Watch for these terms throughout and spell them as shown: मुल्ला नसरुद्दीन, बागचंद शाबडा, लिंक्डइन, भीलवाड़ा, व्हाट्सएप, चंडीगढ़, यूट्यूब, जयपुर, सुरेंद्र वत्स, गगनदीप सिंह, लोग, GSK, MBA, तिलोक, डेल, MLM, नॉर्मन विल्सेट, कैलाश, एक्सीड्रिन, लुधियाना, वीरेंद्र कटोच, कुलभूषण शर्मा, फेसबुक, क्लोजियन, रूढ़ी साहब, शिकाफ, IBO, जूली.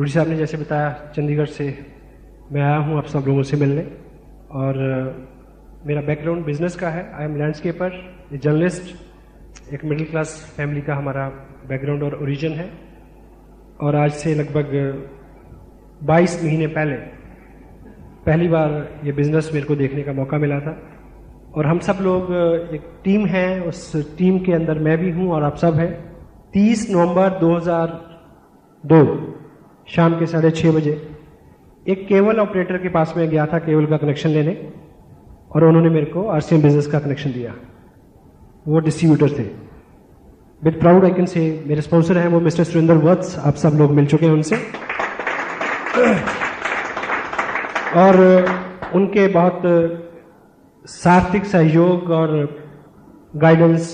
रूढ़ी साहब ने जैसे बताया चंडीगढ़ से मैं आया हूँ आप सब लोगों से मिलने, और मेरा बैकग्राउंड बिजनेस का है। आई एम लैंडस्केपर, जर्नलिस्ट, एक मिडिल क्लास फैमिली का हमारा बैकग्राउंड और ओरिजिन है। और आज से लगभग 22 महीने पहले पहली बार ये बिज़नेस मेरे को देखने का मौका मिला था। और हम सब लोग एक टीम है, उस टीम के अंदर मैं भी हूँ और आप सब हैं। 30 नवंबर 2002 शाम के 6:30 बजे एक केबल ऑपरेटर के पास में गया था केबल का कनेक्शन लेने, और उन्होंने मेरे को आरसीएम बिजनेस का कनेक्शन दिया। वो डिस्ट्रीब्यूटर थे। With proud I can say मेरे स्पॉन्सर हैं वो मिस्टर सुरेंद्र वत्स, आप सब लोग मिल चुके हैं उनसे। और उनके बहुत सार्थक सहयोग और गाइडेंस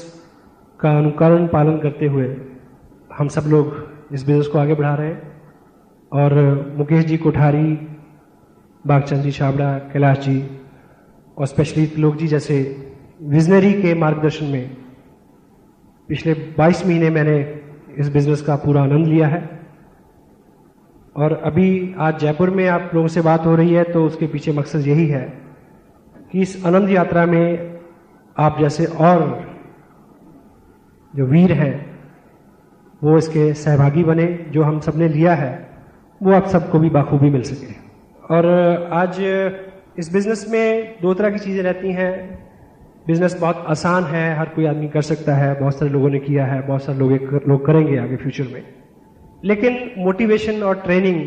का अनुकरण पालन करते हुए हम सब लोग इस बिज़नेस को आगे बढ़ा रहे हैं। और मुकेश जी कुठारी, बागचंद जी शाबडा, कैलाश जी और स्पेशली लोग जी जैसे विजनरी के मार्गदर्शन में पिछले 22 महीने मैंने इस बिज़नेस का पूरा आनंद लिया है। और अभी आज जयपुर में आप लोगों से बात हो रही है तो उसके पीछे मकसद यही है कि इस आनंद यात्रा में आप जैसे और जो वीर हैं वो इसके सहभागी बने, जो हम सब ने लिया है वो आप सबको भी बाखूबी मिल सके। और आज इस बिज़नेस में दो तरह की चीज़ें रहती हैं। बिज़नेस बहुत आसान है, हर कोई आदमी कर सकता है, बहुत सारे लोगों ने किया है, बहुत सारे लोग करेंगे आगे फ्यूचर में। लेकिन मोटिवेशन और ट्रेनिंग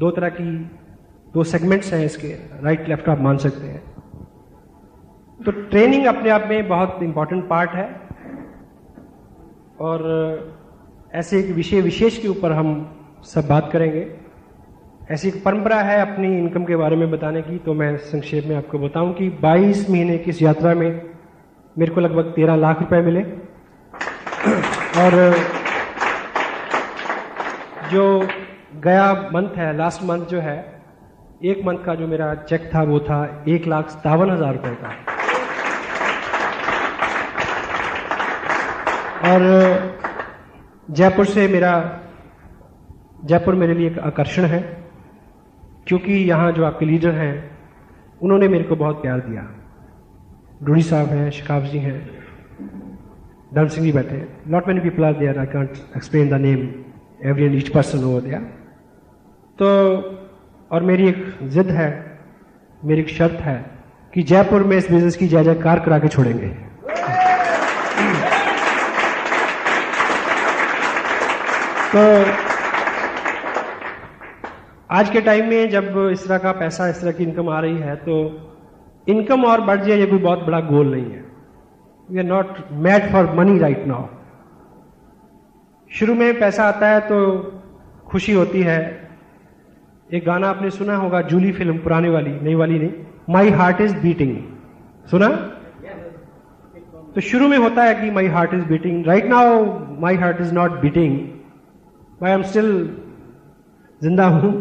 दो तरह की, दो सेगमेंट्स हैं इसके, राइट लेफ्ट आप मान सकते हैं। तो ट्रेनिंग अपने आप में बहुत इम्पॉर्टेंट पार्ट है, और ऐसे एक विषय विशेष के ऊपर हम सब बात करेंगे। ऐसी एक परंपरा है अपनी इनकम के बारे में बताने की, तो मैं संक्षेप में आपको बताऊं कि 22 महीने की इस यात्रा में मेरे को लगभग 13 लाख रुपए मिले। और जो गया मंथ है, लास्ट मंथ जो है, एक मंथ का जो मेरा चेक था वो था 1,57,000 रुपये का। और जयपुर मेरे लिए एक आकर्षण है, क्योंकि यहाँ जो आपके लीडर हैं उन्होंने मेरे को बहुत प्यार दिया। रूढ़ी साहब हैं, शिकाफ जी हैं, धन सिंह जी बैठे हैं, not many people are there, I can't explain the name every and each person over there. तो और मेरी एक जिद है, मेरी एक शर्त है कि जयपुर में इस बिज़नेस की जय जयकार करा के छोड़ेंगे। तो आज के टाइम में जब इस तरह का पैसा, इस तरह की इनकम आ रही है, तो इनकम और बढ़ जाए ये कोई बहुत बड़ा गोल नहीं है। We are not mad for money right now. शुरू में पैसा आता है तो खुशी होती है। एक गाना आपने सुना होगा, जूली फिल्म, पुराने वाली, नई वाली नहीं, माई हार्ट इज बीटिंग, सुना? तो शुरू में होता है कि my heart is beating. Right now my heart is not beating, I am still जिंदा हूं।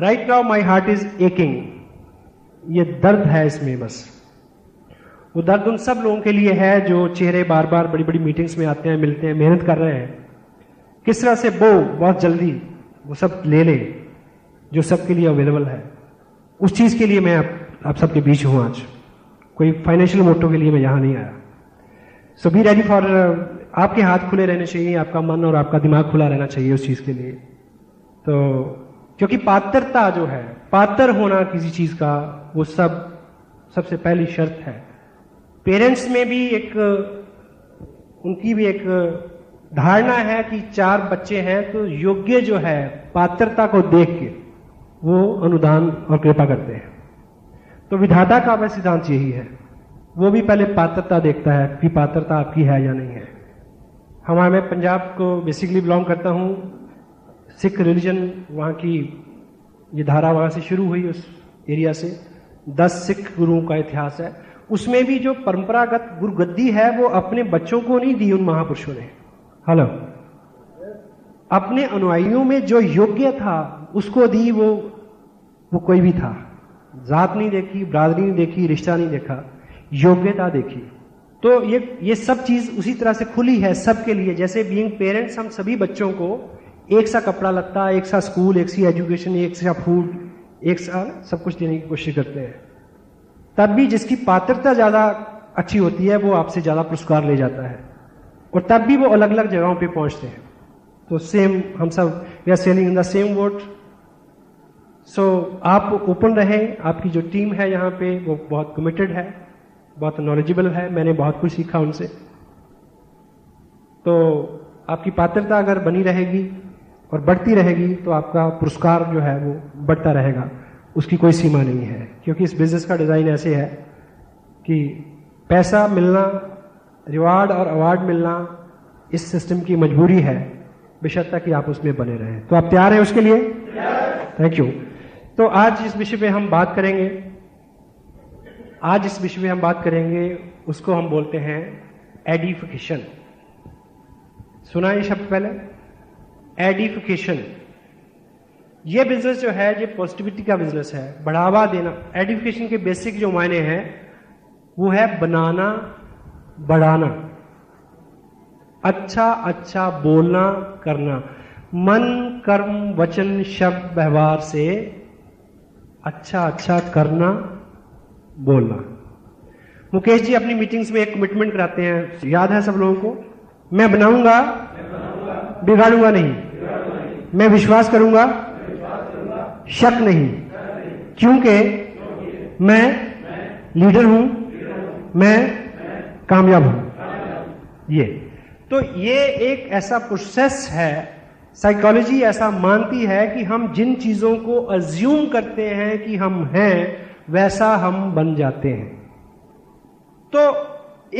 Right now my heart is aching, ये दर्द है इसमें। बस वो दर्द उन सब लोगों के लिए है जो चेहरे बार बार बड़ी बड़ी मीटिंग्स में आते हैं, मिलते हैं, मेहनत कर रहे हैं, किस तरह से वो बहुत जल्दी वो सब ले ले जो सबके लिए अवेलेबल है। उस चीज़ के लिए मैं आप सबके बीच हूँ आज, कोई फाइनेंशियल मोटो के लिए मैं यहाँ नहीं आया। सो बी रेडी फॉर, आपके हाथ खुले रहने चाहिए, आपका मन और आपका दिमाग खुला रहना चाहिए उस चीज़ के लिए। तो क्योंकि पात्रता जो है, पात्र होना किसी चीज़ का, वो सबसे पहली शर्त है। पेरेंट्स में भी उनकी भी एक धारणा है कि 4 बच्चे हैं तो योग्य जो है, पात्रता को देख के वो अनुदान और कृपा करते हैं। तो विधाता का वह सिद्धांत यही है, वो भी पहले पात्रता देखता है कि पात्रता आपकी है या नहीं है। हमारे मैं पंजाब को बेसिकली बिलोंग करता हूँ, सिख रिलीजन वहाँ की ये धारा वहाँ से शुरू हुई, उस एरिया से 10 सिख गुरुओं का इतिहास है। उसमें भी जो परंपरागत गुरुगद्दी है वो अपने बच्चों को नहीं दी उन महापुरुषों ने, हेलो, अपने अनुयायियों में जो योग्य था उसको दी। वो कोई भी था, जात नहीं देखी, बरादरी नहीं देखी, रिश्ता नहीं देखा, योग्यता देखी। तो ये सब चीज़ उसी तरह से खुली है सबके लिए। जैसे बीइंग पेरेंट्स हम सभी बच्चों को एक सा कपड़ा लगता है, एक सा स्कूल, एक सी एजुकेशन, एक सा फूड, एक सा सब कुछ देने की कोशिश करते हैं। तब भी जिसकी पात्रता ज़्यादा अच्छी होती है वो आपसे ज़्यादा पुरस्कार ले जाता है, और तब भी वो अलग अलग जगहों पे पहुंचते हैं। तो सेम हम सब we are selling in the same boat. So आप ओपन रहें, आपकी जो टीम है यहाँ पे वो बहुत कमिटेड है, बहुत नॉलेजेबल है, मैंने बहुत कुछ सीखा उनसे। तो आपकी पात्रता अगर बनी रहेगी और बढ़ती रहेगी तो आपका पुरस्कार जो है वो बढ़ता रहेगा, उसकी कोई सीमा नहीं है। क्योंकि इस बिज़नेस का डिज़ाइन ऐसे है कि पैसा मिलना, रिवार्ड और अवार्ड मिलना इस सिस्टम की मजबूरी है, बेशर्ते कि आप उसमें बने रहें। तो आप तैयार हैं उसके लिए? Thank you. तो आज इस विषय पे हम बात करेंगे, उसको हम बोलते हैं एडिफिकेशन। सुना ये शब्द पहले? एडिफिकेशन। ये बिजनेस जो है ये पॉजिटिविटी का बिजनेस है, बढ़ावा देना। एडिफिकेशन के बेसिक जो मायने हैं वो है बनाना, बढ़ाना, अच्छा अच्छा बोलना, करना, मन कर्म वचन शब्द व्यवहार से अच्छा अच्छा करना, बोलना। मुकेश जी अपनी मीटिंग्स में एक कमिटमेंट कराते हैं, याद है सब लोगों को? मैं बनाऊंगा, बिगाड़ूंगा नहीं, मैं विश्वास करूंगा, शक नहीं, क्योंकि मैं लीडर हूं, मैं कामयाब हूं। ये तो ये एक ऐसा प्रोसेस है, साइकोलॉजी ऐसा मानती है कि हम जिन चीजों को अज्यूम करते हैं कि हम हैं वैसा हम बन जाते हैं। तो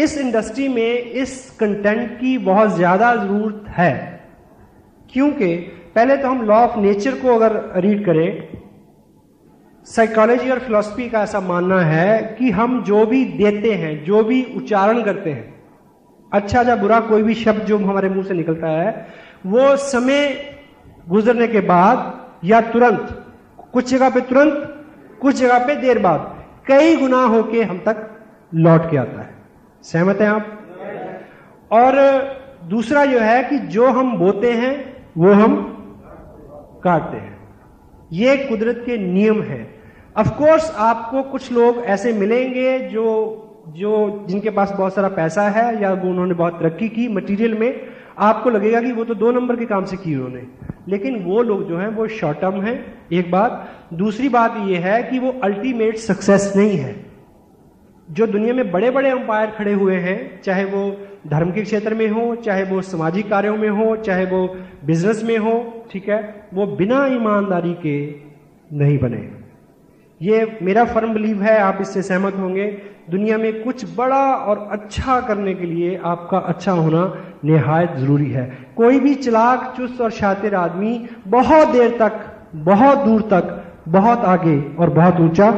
इस इंडस्ट्री में इस कंटेंट की बहुत ज्यादा जरूरत है, क्योंकि पहले तो हम लॉ ऑफ नेचर को अगर रीड करें, साइकोलॉजी और फिलॉसफी का ऐसा मानना है कि हम जो भी देते हैं, जो भी उच्चारण करते हैं, अच्छा या बुरा कोई भी शब्द जो हमारे मुंह से निकलता है, वो समय गुजरने के बाद या तुरंत, कुछ जगह पे तुरंत, कुछ जगह पे देर बाद, कई गुना होके हम तक लौट के आता है। सहमत हैं आप? और दूसरा जो है कि जो हम बोते हैं वो हम काटते हैं, ये कुदरत के नियम हैं। ऑफ कोर्स आपको कुछ लोग ऐसे मिलेंगे जो जिनके पास बहुत सारा पैसा है या उन्होंने बहुत तरक्की की मटेरियल में, आपको लगेगा कि वो तो 2 नंबर के काम से की उन्होंने, लेकिन वो लोग जो हैं वो शॉर्ट टर्म हैं, एक बात। दूसरी बात ये है कि वो अल्टीमेट सक्सेस नहीं है। जो दुनिया में बड़े बड़े अंपायर खड़े हुए हैं, चाहे वो धर्म के क्षेत्र में हो, चाहे वो सामाजिक कार्यों में हो, चाहे वो बिजनेस में हो, ठीक है, वो बिना ईमानदारी के नहीं बने। ये मेरा फर्म बिलीव है, आप इससे सहमत होंगे। दुनिया में कुछ बड़ा और अच्छा करने के लिए आपका अच्छा होना निहायत ज़रूरी है। कोई भी चालाक, चुस्त और शातिर आदमी बहुत देर तक, बहुत दूर तक, बहुत आगे और बहुत ऊंचा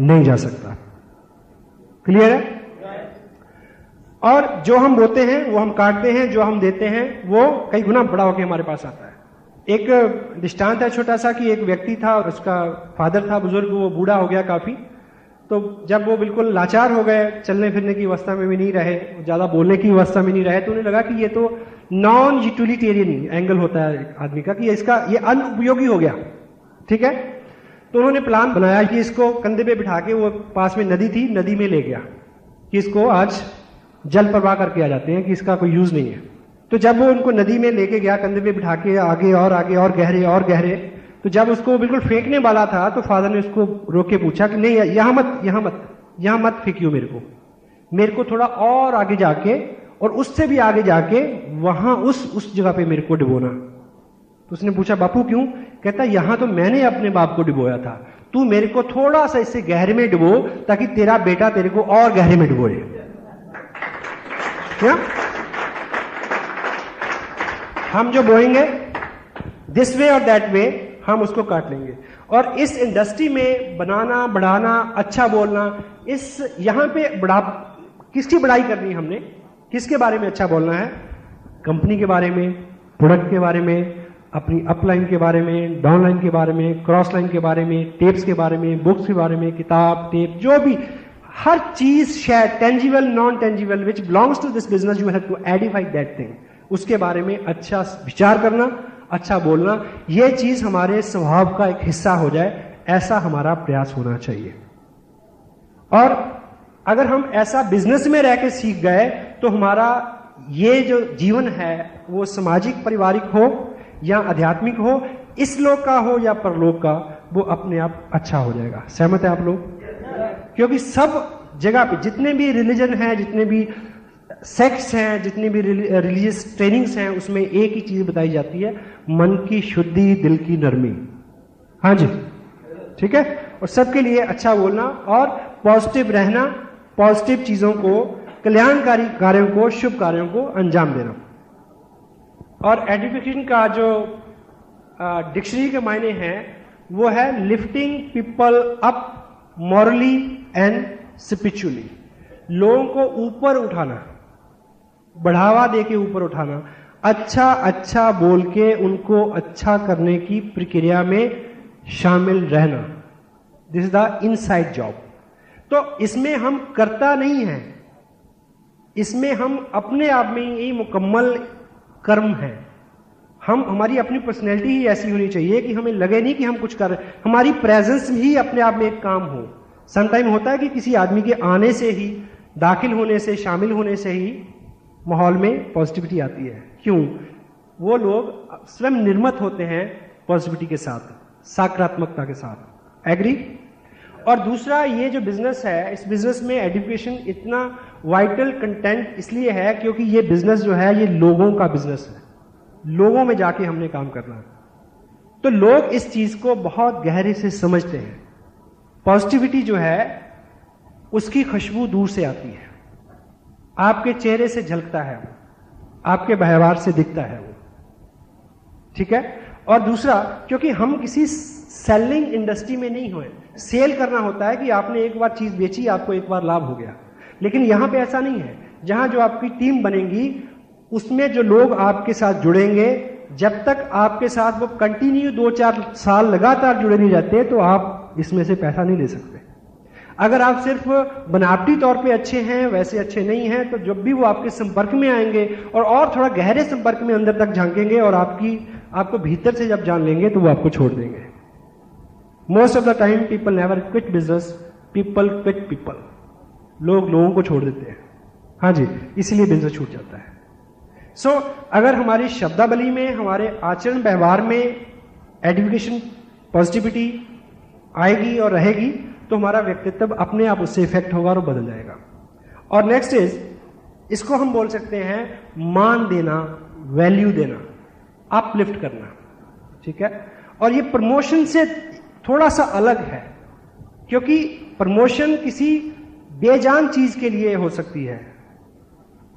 नहीं जा सकता। क्लियर है? और जो हम बोते हैं वो हम काटते हैं, जो हम देते हैं वो कई गुना बड़ा होकर हमारे पास आता है। एक दृष्टांत है छोटा सा कि एक व्यक्ति था और उसका फादर था बुजुर्ग, वो बूढ़ा हो गया काफ़ी। तो जब वो बिल्कुल लाचार हो गए, चलने फिरने की अवस्था में भी नहीं रहे, ज़्यादा बोलने की अवस्था में नहीं रहे, तो उन्हें लगा कि ये तो नॉन यूटिलिटेरियन एंगल होता है आदमी का, कि इसका ये अनुपयोगी हो गया, ठीक है। तो उन्होंने प्लान बनाया कि इसको कंधे पे बिठा के, वो पास में नदी थी, नदी में ले गया कि इसको आज जल प्रवाह करके आ जाते हैं, कि इसका कोई यूज़ नहीं है। तो जब वो उनको नदी में लेके गया, कंधे पे बिठा के आगे और गहरे और गहरे, तो जब उसको बिल्कुल फेंकने वाला था तो फादर ने उसको रोक के पूछा कि नहीं, यहाँ मत फेंकियो, मेरे को थोड़ा और आगे जाके और उससे भी आगे जाके वहाँ उस जगह पे मेरे को डुबोना। तो उसने पूछा बापू क्यों? कहता यहाँ तो मैंने अपने बाप को डुबोया था, तू मेरे को थोड़ा सा इससे गहरे में डुबो ताकि तेरा बेटा तेरे को और गहरे में डुबोए। क्या हम जो बोएंगे दिस वे और दैट वे, हम उसको काट लेंगे। और इस इंडस्ट्री में बनाना, बढ़ाना, अच्छा बोलना, इस यहाँ पे किसकी बढ़ाई करनी है हमने, किसके बारे में अच्छा बोलना है? कंपनी के बारे में, प्रोडक्ट के बारे में, अपनी अपलाइन के बारे में, डाउनलाइन के बारे में, क्रॉस लाइन के बारे में, टेप्स के बारे में, बुक्स के बारे में, किताब, टेप, जो भी हर चीज, share, tangible, non tangible, which belongs to this business, you have to edify that thing. उसके बारे में अच्छा विचार करना, अच्छा बोलना, ये चीज हमारे स्वभाव का एक हिस्सा हो जाए, ऐसा हमारा प्रयास होना चाहिए। और अगर हम ऐसा बिजनेस में रह के सीख गए तो हमारा ये जो जीवन है वो सामाजिक, पारिवारिक हो या आध्यात्मिक हो, इस लोक का हो या परलोक का, वो अपने आप अच्छा हो जाएगा। सहमत है आप लोग? क्योंकि सब जगह पे जितने भी रिलीजन हैं, जितने भी सेक्ट्स हैं, जितनी भी रिलीजियस ट्रेनिंग्स हैं, उसमें एक ही चीज बताई जाती है, मन की शुद्धि, दिल की नरमी। हाँ जी, ठीक है। और सबके लिए अच्छा बोलना और पॉजिटिव रहना, पॉजिटिव चीजों को, कल्याणकारी कार्यों को, शुभ कार्यों को अंजाम देना। और एजुकेशन का जो डिक्शनरी के मायने हैं वो है lifting people up morally and spiritually, लोगों को ऊपर उठाना, बढ़ावा देके ऊपर उठाना, अच्छा अच्छा बोल के उनको अच्छा करने की प्रक्रिया में शामिल रहना। This is the inside job. तो इसमें हम करता नहीं है, इसमें हम अपने आप में ही मुकम्मल कर्म है। हम, हमारी अपनी पर्सनैलिटी ही ऐसी होनी चाहिए कि हमें लगे नहीं कि हम कुछ कर रहे हैं, हमारी प्रेजेंस ही अपने आप में एक काम हो। समटाइम होता है कि किसी आदमी के आने से ही, दाखिल होने से, शामिल होने से ही माहौल में पॉजिटिविटी आती है। क्यों? वो लोग स्वयं निर्मित होते हैं पॉजिटिविटी के साथ, सकारात्मकता के साथ। एग्री? और दूसरा, ये जो बिजनेस है, इस बिजनेस में एजुकेशन इतना वाइटल कंटेंट इसलिए है क्योंकि ये बिजनेस जो है ये लोगों का बिजनेस है, लोगों में जाके हमने काम करना है। तो लोग इस चीज को बहुत गहरे से समझते हैं। पॉजिटिविटी जो है उसकी खुशबू दूर से आती है, आपके चेहरे से झलकता है, आपके व्यवहार से दिखता है वो, ठीक है। और दूसरा, क्योंकि हम किसी सेलिंग इंडस्ट्री में नहीं हुए, सेल करना होता है कि आपने एक बार चीज बेची, आपको एक बार लाभ हो गया। लेकिन यहां पे ऐसा नहीं है। जहां जो आपकी टीम बनेगी उसमें जो लोग आपके साथ जुड़ेंगे, जब तक आपके साथ वो कंटिन्यू 2-4 साल लगातार जुड़े नहीं जाते तो आप इसमें से पैसा नहीं ले सकते। अगर आप सिर्फ बनावटी तौर पे अच्छे हैं, वैसे अच्छे नहीं हैं, तो जब भी वो आपके संपर्क में आएंगे और थोड़ा गहरे संपर्क में अंदर तक झांकेंगे और आपको भीतर से जब जान लेंगे तो वो आपको छोड़ देंगे। Most of the time people never quit business, people quit people. लोग लोगों को छोड़ देते हैं। हाँ जी, इसलिए बिजनेस छूट जाता है। सो अगर हमारी शब्दावली में, हमारे आचरण व्यवहार में एजुकेशन, पॉजिटिविटी आएगी और रहेगी तो हमारा व्यक्तित्व अपने आप उससे इफेक्ट होगा और बदल जाएगा। और नेक्स्ट इज, इसको हम बोल सकते हैं मान देना, वैल्यू देना, अपलिफ्ट करना, ठीक है। और ये प्रमोशन से थोड़ा सा अलग है क्योंकि प्रमोशन किसी बेजान चीज के लिए हो सकती है,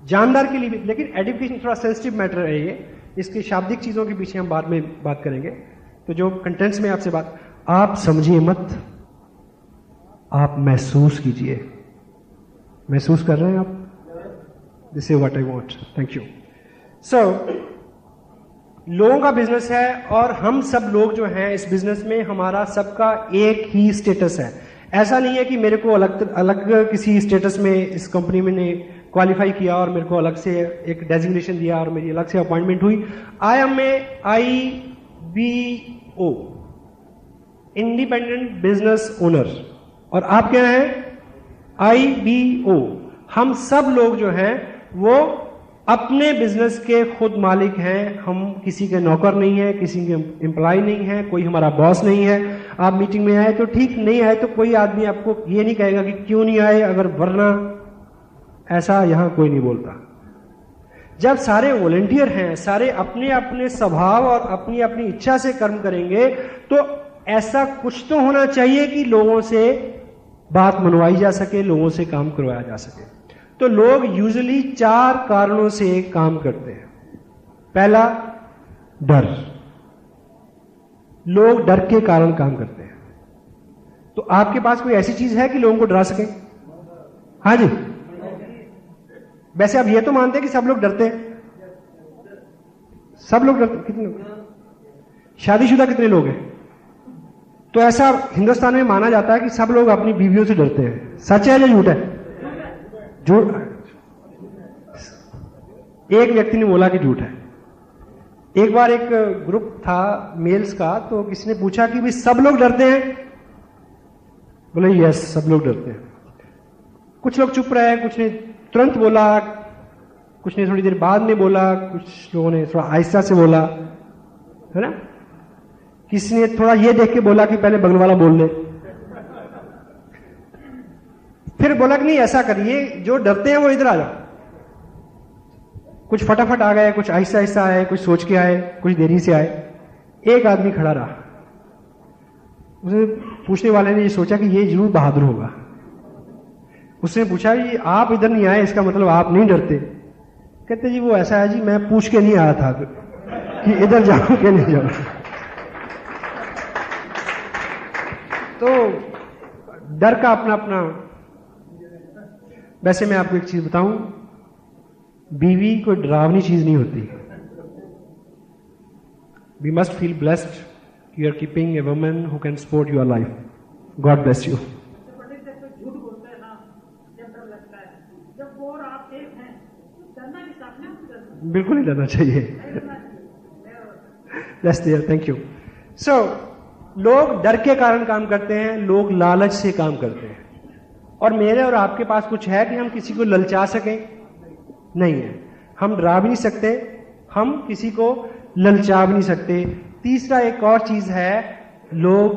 जानदार के लिए भी, लेकिन एजुकेशन थोड़ा सेंसिटिव मैटर है ये। इसकी शाब्दिक चीजों के पीछे हम बाद में बात करेंगे। तो जो कंटेंट्स में आपसे बात, आप समझिए मत, आप महसूस कीजिए। महसूस कर रहे हैं आप? This is what I want. Thank you. So लोगों का बिजनेस है और हम सब लोग जो हैं इस बिजनेस में, हमारा सबका एक ही स्टेटस है। ऐसा नहीं है कि मेरे को अलग किसी स्टेटस में इस कंपनी में ने क्वालिफाई किया और मेरे को अलग से एक डेजिग्नेशन दिया और मेरी अलग से अपॉइंटमेंट हुई। I am a IBO, independent business owner, और आप क्या हैं? IBO। हम सब लोग जो हैं वो अपने बिजनेस के खुद मालिक हैं। हम किसी के नौकर नहीं है, किसी के एम्प्लॉय नहीं है, कोई हमारा बॉस नहीं है। आप मीटिंग में आए तो ठीक, नहीं आए तो कोई आदमी आपको ये नहीं कहेगा कि क्यों नहीं आए, अगर वरना ऐसा यहां कोई नहीं बोलता। जब सारे वॉलंटियर हैं, सारे अपने अपने स्वभाव और अपनी अपनी इच्छा से कर्म करेंगे तो ऐसा कुछ तो होना चाहिए कि लोगों से बात मनवाई जा सके, लोगों से काम करवाया जा सके। तो लोग यूजुअली 4 कारणों से काम करते हैं। पहला, डर। लोग डर के कारण काम करते हैं। तो आपके पास कोई ऐसी चीज है कि लोगों को डरा सके? हाँ जी। वैसे आप ये तो मानते हैं कि सब लोग डरते हैं? सब लोग डरते? कितने लोग? शादीशुदा कितने लोग हैं? तो ऐसा हिंदुस्तान में माना जाता है कि सब लोग अपनी बीवियों से डरते हैं। सच है या झूठ है? झूठ। एक व्यक्ति ने बोला कि झूठ है। एक बार एक ग्रुप था मेल्स का, तो किसी ने पूछा कि भाई सब लोग डरते हैं? बोले यस, सब लोग डरते हैं। कुछ लोग चुप रहे, कुछ ने तुरंत बोला, कुछ ने थोड़ी देर बाद में बोला, कुछ लोगों ने थोड़ा आहिस्ता से बोला, है ना। किसी ने थोड़ा ये देख के बोला कि पहले बगल वाला बोल ले। फिर बोला कि नहीं, ऐसा करिए, जो डरते हैं वो इधर आ जाओ। कुछ फटाफट आ गए, कुछ आहिस्ता आहिस्ता आए, कुछ सोच के आए, कुछ देरी से आए। एक आदमी खड़ा रहा, उसे पूछने वाले ने ये सोचा कि ये जरूर बहादुर होगा। उसने पूछा कि आप इधर नहीं आए, इसका मतलब आप नहीं डरते। कहते जी वो ऐसा है जी, मैं पूछ के नहीं आया था कि इधर जाओ कि नहीं जाओ। तो डर का अपना अपना। वैसे मैं आपको एक चीज बताऊं, बीवी कोई डरावनी चीज नहीं होती। We must feel blessed you are keeping a woman who can support your life. God bless you. बिल्कुल नहीं डरना चाहिए। Bless there, thank you. So लोग डर के कारण काम करते हैं, लोग लालच से काम करते हैं। और मेरे और आपके पास कुछ है कि हम किसी को ललचा सकें? नहीं है। हम डरा भी नहीं सकते, हम किसी को ललचा भी नहीं सकते। तीसरा एक और चीज है, लोग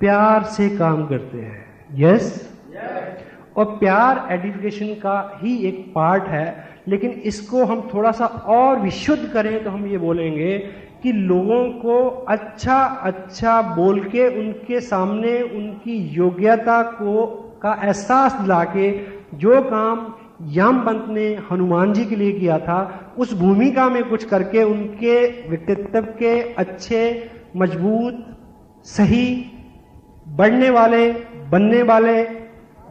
प्यार से काम करते हैं। Yes yes? और प्यार एडिफिकेशन का ही एक पार्ट है, लेकिन इसको हम थोड़ा सा और विशुद्ध करें तो हम ये बोलेंगे कि लोगों को अच्छा अच्छा बोल के उनके सामने उनकी योग्यता को का एहसास दिला के, जो काम यामपंत ने हनुमान जी के लिए किया था उस भूमिका में कुछ करके उनके व्यक्तित्व के अच्छे मजबूत सही बढ़ने वाले बनने वाले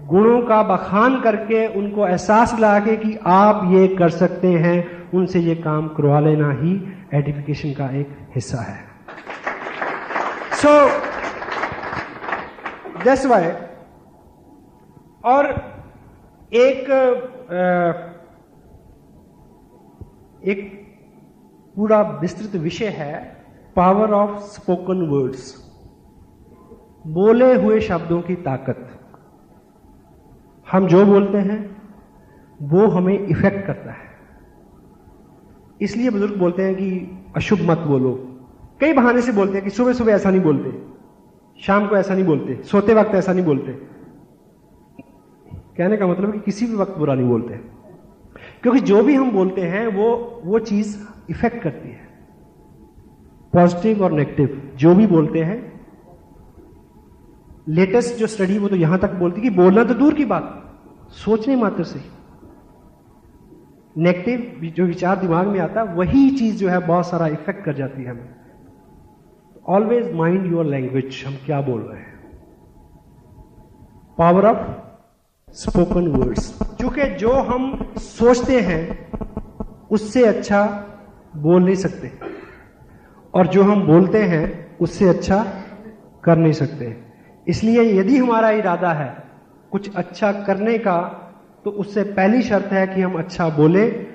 गुणों का बखान करके उनको एहसास ला के कि आप ये कर सकते हैं, उनसे ये काम करवा लेना ही एडिफिकेशन का एक हिस्सा है। So that's why. और एक पूरा विस्तृत विषय है पावर ऑफ स्पोकन वर्ड्स, बोले हुए शब्दों की ताकत। हम जो बोलते हैं वो हमें इफेक्ट करता है। इसलिए बुजुर्ग बोलते हैं कि अशुभ मत बोलो। कई बहाने से बोलते हैं कि सुबह सुबह ऐसा नहीं बोलते, शाम को ऐसा नहीं बोलते, सोते वक्त ऐसा नहीं बोलते। कहने का मतलब कि किसी भी वक्त बुरा नहीं बोलते, क्योंकि जो भी हम बोलते हैं वो चीज इफेक्ट करती है, पॉजिटिव और नेगेटिव जो भी बोलते हैं। लेटेस्ट जो स्टडी वो तो यहां तक बोलती कि बोलना तो दूर की बात, सोचने मात्र से नेगेटिव जो विचार दिमाग में आता वही चीज जो है बहुत सारा इफेक्ट कर जाती है हमें। ऑलवेज माइंड योर लैंग्वेज, हम क्या बोल रहे हैं। पावर ऑफ स्पोकन वर्ड्स, क्योंकि जो हम सोचते हैं उससे अच्छा बोल नहीं सकते, और जो हम बोलते हैं उससे अच्छा कर नहीं सकते। इसलिए यदि हमारा इरादा है कुछ अच्छा करने का, तो उससे पहली शर्त है कि हम अच्छा बोलें,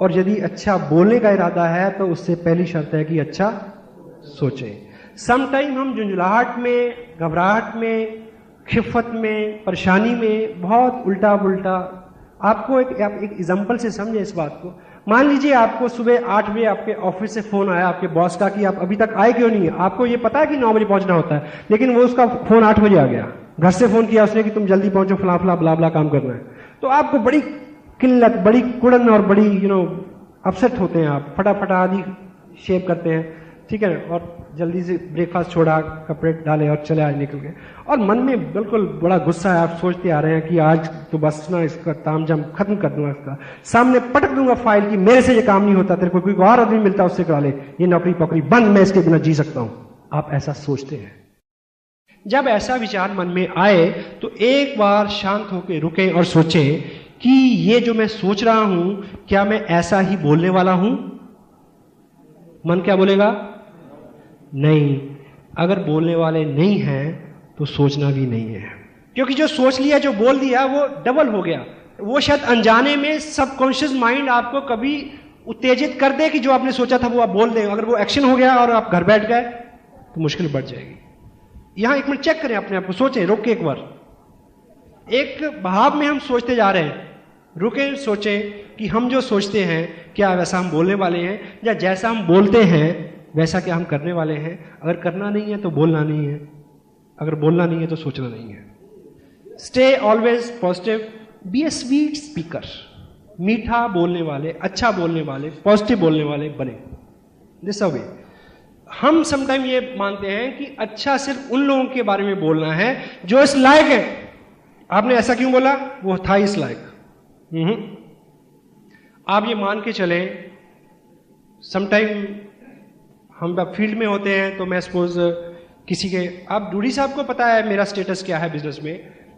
और यदि अच्छा बोलने का इरादा है तो उससे पहली शर्त है कि अच्छा सोचें। समटाइम हम झुंझुलाहट में, घबराहट में, खिफत में, परेशानी में बहुत उल्टा पुल्टा। आपको एक एग्जाम्पल से समझे इस बात को। मान लीजिए आपको सुबह 8 बजे आपके ऑफिस से फोन आया आपके बॉस का कि आप अभी तक आए क्यों नहीं है। आपको ये पता है कि 9 बजे पहुंचना होता है, लेकिन वो उसका फोन 8 बजे आ गया। घर से फोन किया उसने कि तुम जल्दी पहुंचो, फला फला बला बला काम करना है। तो आपको बड़ी किल्लत, बड़ी कुड़न और बड़ी अपसेट होते हैं। आप फटाफट आदि शेव करते हैं, ठीक है, और जल्दी से ब्रेकफास्ट छोड़ा, कपड़े डाले और चले आज निकल गए। और मन में बिल्कुल बड़ा गुस्सा है, आप सोचते आ रहे हैं कि आज तो बस ना इसका तामझाम खत्म कर दूंगा, इसका सामने पटक दूंगा फाइल की मेरे से ये काम नहीं होता, तेरे को कोई और आदमी मिलता उससे करा ले, ये नौकरी पकड़ी बंद, मैं इसके बिना जी सकता हूँ। आप ऐसा सोचते हैं। जब ऐसा विचार मन में आए तो एक बार शांत होकर रुकें और सोचें कि ये जो मैं सोच रहा हूँ क्या मैं ऐसा ही बोलने वाला हूँ। मन क्या बोलेगा? नहीं। अगर बोलने वाले नहीं हैं तो सोचना भी नहीं है, क्योंकि जो सोच लिया जो बोल दिया वो डबल हो गया। वो शायद अनजाने में सबकॉन्शियस माइंड आपको कभी उत्तेजित कर दे कि जो आपने सोचा था वो आप बोल दें। अगर वो एक्शन हो गया और आप घर बैठ गए तो मुश्किल बढ़ जाएगी। यहां एक मिनट चेक करें अपने आप को, सोचें, रोके एक बार। एक बहाव में हम सोचते जा रहे हैं, रुकें, सोचें कि हम जो सोचते हैं क्या वैसा हम बोलने वाले हैं, या जैसा हम बोलते हैं वैसा क्या हम करने वाले हैं। अगर करना नहीं है तो बोलना नहीं है, अगर बोलना नहीं है तो सोचना नहीं है। Stay always positive, be a sweet speaker. मीठा बोलने वाले, अच्छा बोलने वाले, पॉजिटिव बोलने वाले बने। दिस वे हम समटाइम ये मानते हैं कि अच्छा सिर्फ उन लोगों के बारे में बोलना है जो इस लायक है। आपने ऐसा क्यों बोला? वो था इस लायक। आप ये मान के चले, समटाइम हम अब फील्ड में होते हैं तो मैं सपोज किसी के, आप रूढ़ी साहब को पता है मेरा स्टेटस क्या है बिजनेस में,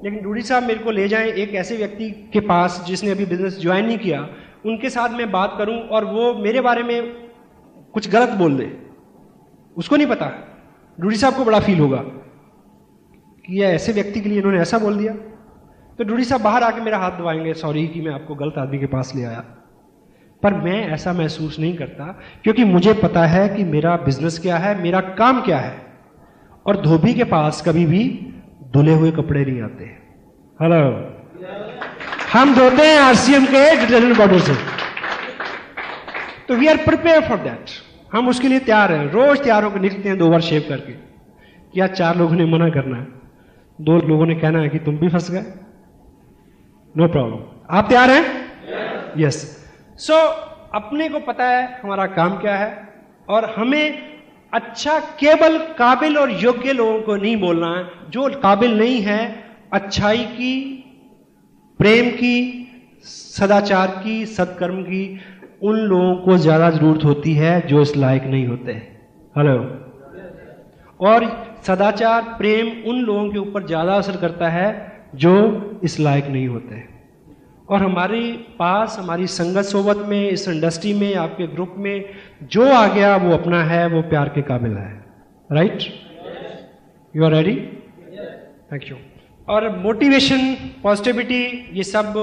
लेकिन रूढ़ी साहब मेरे को ले जाएं एक ऐसे व्यक्ति के पास जिसने अभी बिजनेस ज्वाइन नहीं किया, उनके साथ मैं बात करूं और वो मेरे बारे में कुछ गलत बोल दे, उसको नहीं पता। रूढ़ी साहब को बड़ा फील होगा कि यह ऐसे व्यक्ति के लिए इन्होंने ऐसा बोल दिया। तो रूढ़ी साहब बाहर आके मेरा हाथ दबाएंगे, सॉरी कि मैं आपको गलत आदमी के पास ले आया। पर मैं ऐसा महसूस नहीं करता, क्योंकि मुझे पता है कि मेरा बिजनेस क्या है, मेरा काम क्या है। और धोबी के पास कभी भी धुले हुए कपड़े नहीं आते। हेलो, हम धोते हैं आरसीएम के डिटर्जेंट पाउडर से। तो we are prepare for that, हम उसके लिए तैयार हैं। रोज तैयार होकर निकलते हैं 2 बार शेव करके। या 4 लोगों ने मना करना है, 2 लोगों ने कहना है कि तुम भी फंस गए, नो प्रॉब्लम। आप तैयार हैं? यस। सो अपने को पता है हमारा काम क्या है, और हमें अच्छा केवल काबिल और योग्य लोगों को नहीं बोलना है। जो काबिल नहीं है अच्छाई की, प्रेम की, सदाचार की, सत्कर्म की, उन लोगों को ज्यादा जरूरत होती है जो इस लायक नहीं होते। हेलो। और सदाचार, प्रेम उन लोगों के ऊपर ज्यादा असर करता है जो इस लायक नहीं होते। और हमारे पास, हमारी संगत सोबत में, इस इंडस्ट्री में, आपके ग्रुप में जो आ गया वो अपना है, वो प्यार के काबिल है। Right, you are ready? Thank you. और मोटिवेशन, पॉजिटिविटी, ये सब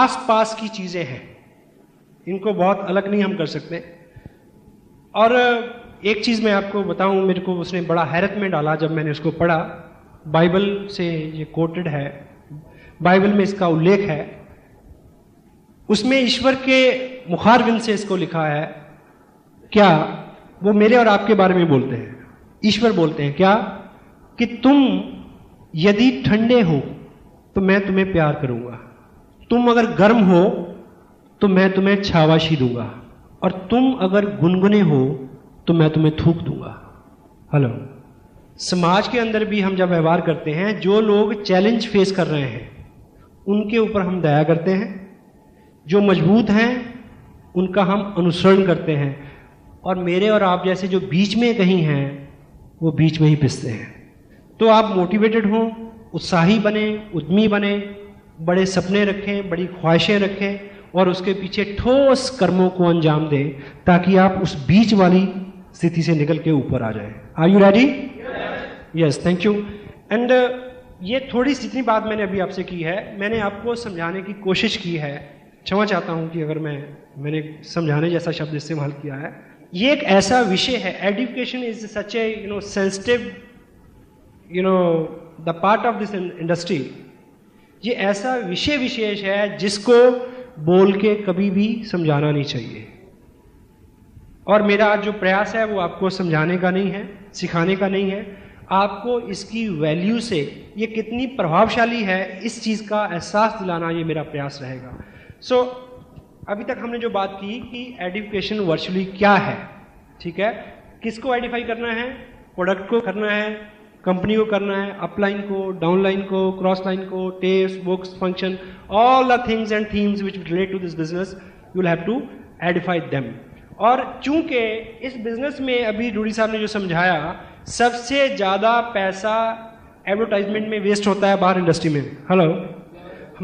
आसपास की चीज़ें हैं, इनको बहुत अलग नहीं हम कर सकते। और एक चीज़ मैं आपको बताऊं, मेरे को उसने बड़ा हैरत में डाला जब मैंने उसको पढ़ा। बाइबल से ये कोटेड है, बाइबल में इसका उल्लेख है, उसमें ईश्वर के मुखारविंद से इसको लिखा है। क्या वो मेरे और आपके बारे में बोलते हैं? ईश्वर बोलते हैं क्या कि तुम यदि ठंडे हो तो मैं तुम्हें प्यार करूंगा, तुम अगर गर्म हो तो मैं तुम्हें छावाशी दूंगा, और तुम अगर गुनगुने हो तो मैं तुम्हें थूक दूंगा। हेलो। समाज के अंदर भी हम जब व्यवहार करते हैं, जो लोग चैलेंज फेस कर रहे हैं उनके ऊपर हम दया करते हैं, जो मजबूत हैं उनका हम अनुसरण करते हैं, और मेरे और आप जैसे जो बीच में कहीं हैं वो बीच में ही पिसते हैं। तो आप मोटिवेटेड हों, उत्साही बने, उद्यमी बने, बड़े सपने रखें, बड़ी ख्वाहिशें रखें, और उसके पीछे ठोस कर्मों को अंजाम दें, ताकि आप उस बीच वाली स्थिति से निकल के ऊपर आ जाएं। Are you ready? Yes, thank you. And ये थोड़ी सी इतनी बात मैंने अभी आपसे की है, मैंने आपको समझाने की कोशिश की है। क्षमा चाहता हूँ कि अगर मैंने समझाने जैसा शब्द इस्तेमाल किया है। ये एक ऐसा विषय है, education is such a sensitive the part of this industry. ये ऐसा विषय विशेष है जिसको बोल के कभी भी समझाना नहीं चाहिए। और मेरा आज जो प्रयास है वो आपको समझाने का नहीं है, सिखाने का नहीं है, आपको इसकी वैल्यू से ये कितनी प्रभावशाली है इस चीज़ का एहसास दिलाना, ये मेरा प्रयास रहेगा। सो अभी तक हमने जो बात की कि एडिफिकेशन वर्चुअली क्या है, ठीक है, किसको एडिफाई करना है, प्रोडक्ट को करना है, कंपनी को करना है, अपलाइन को, डाउनलाइन को, क्रॉस लाइन को, tapes, books, function, all the things and themes which relate to this business, you will have to edify them. और चूंकि इस बिजनेस में अभी रूढ़ी साहब ने जो समझाया, सबसे ज़्यादा पैसा एडवर्टाइजमेंट में वेस्ट होता है बाहर इंडस्ट्री में। हेलो।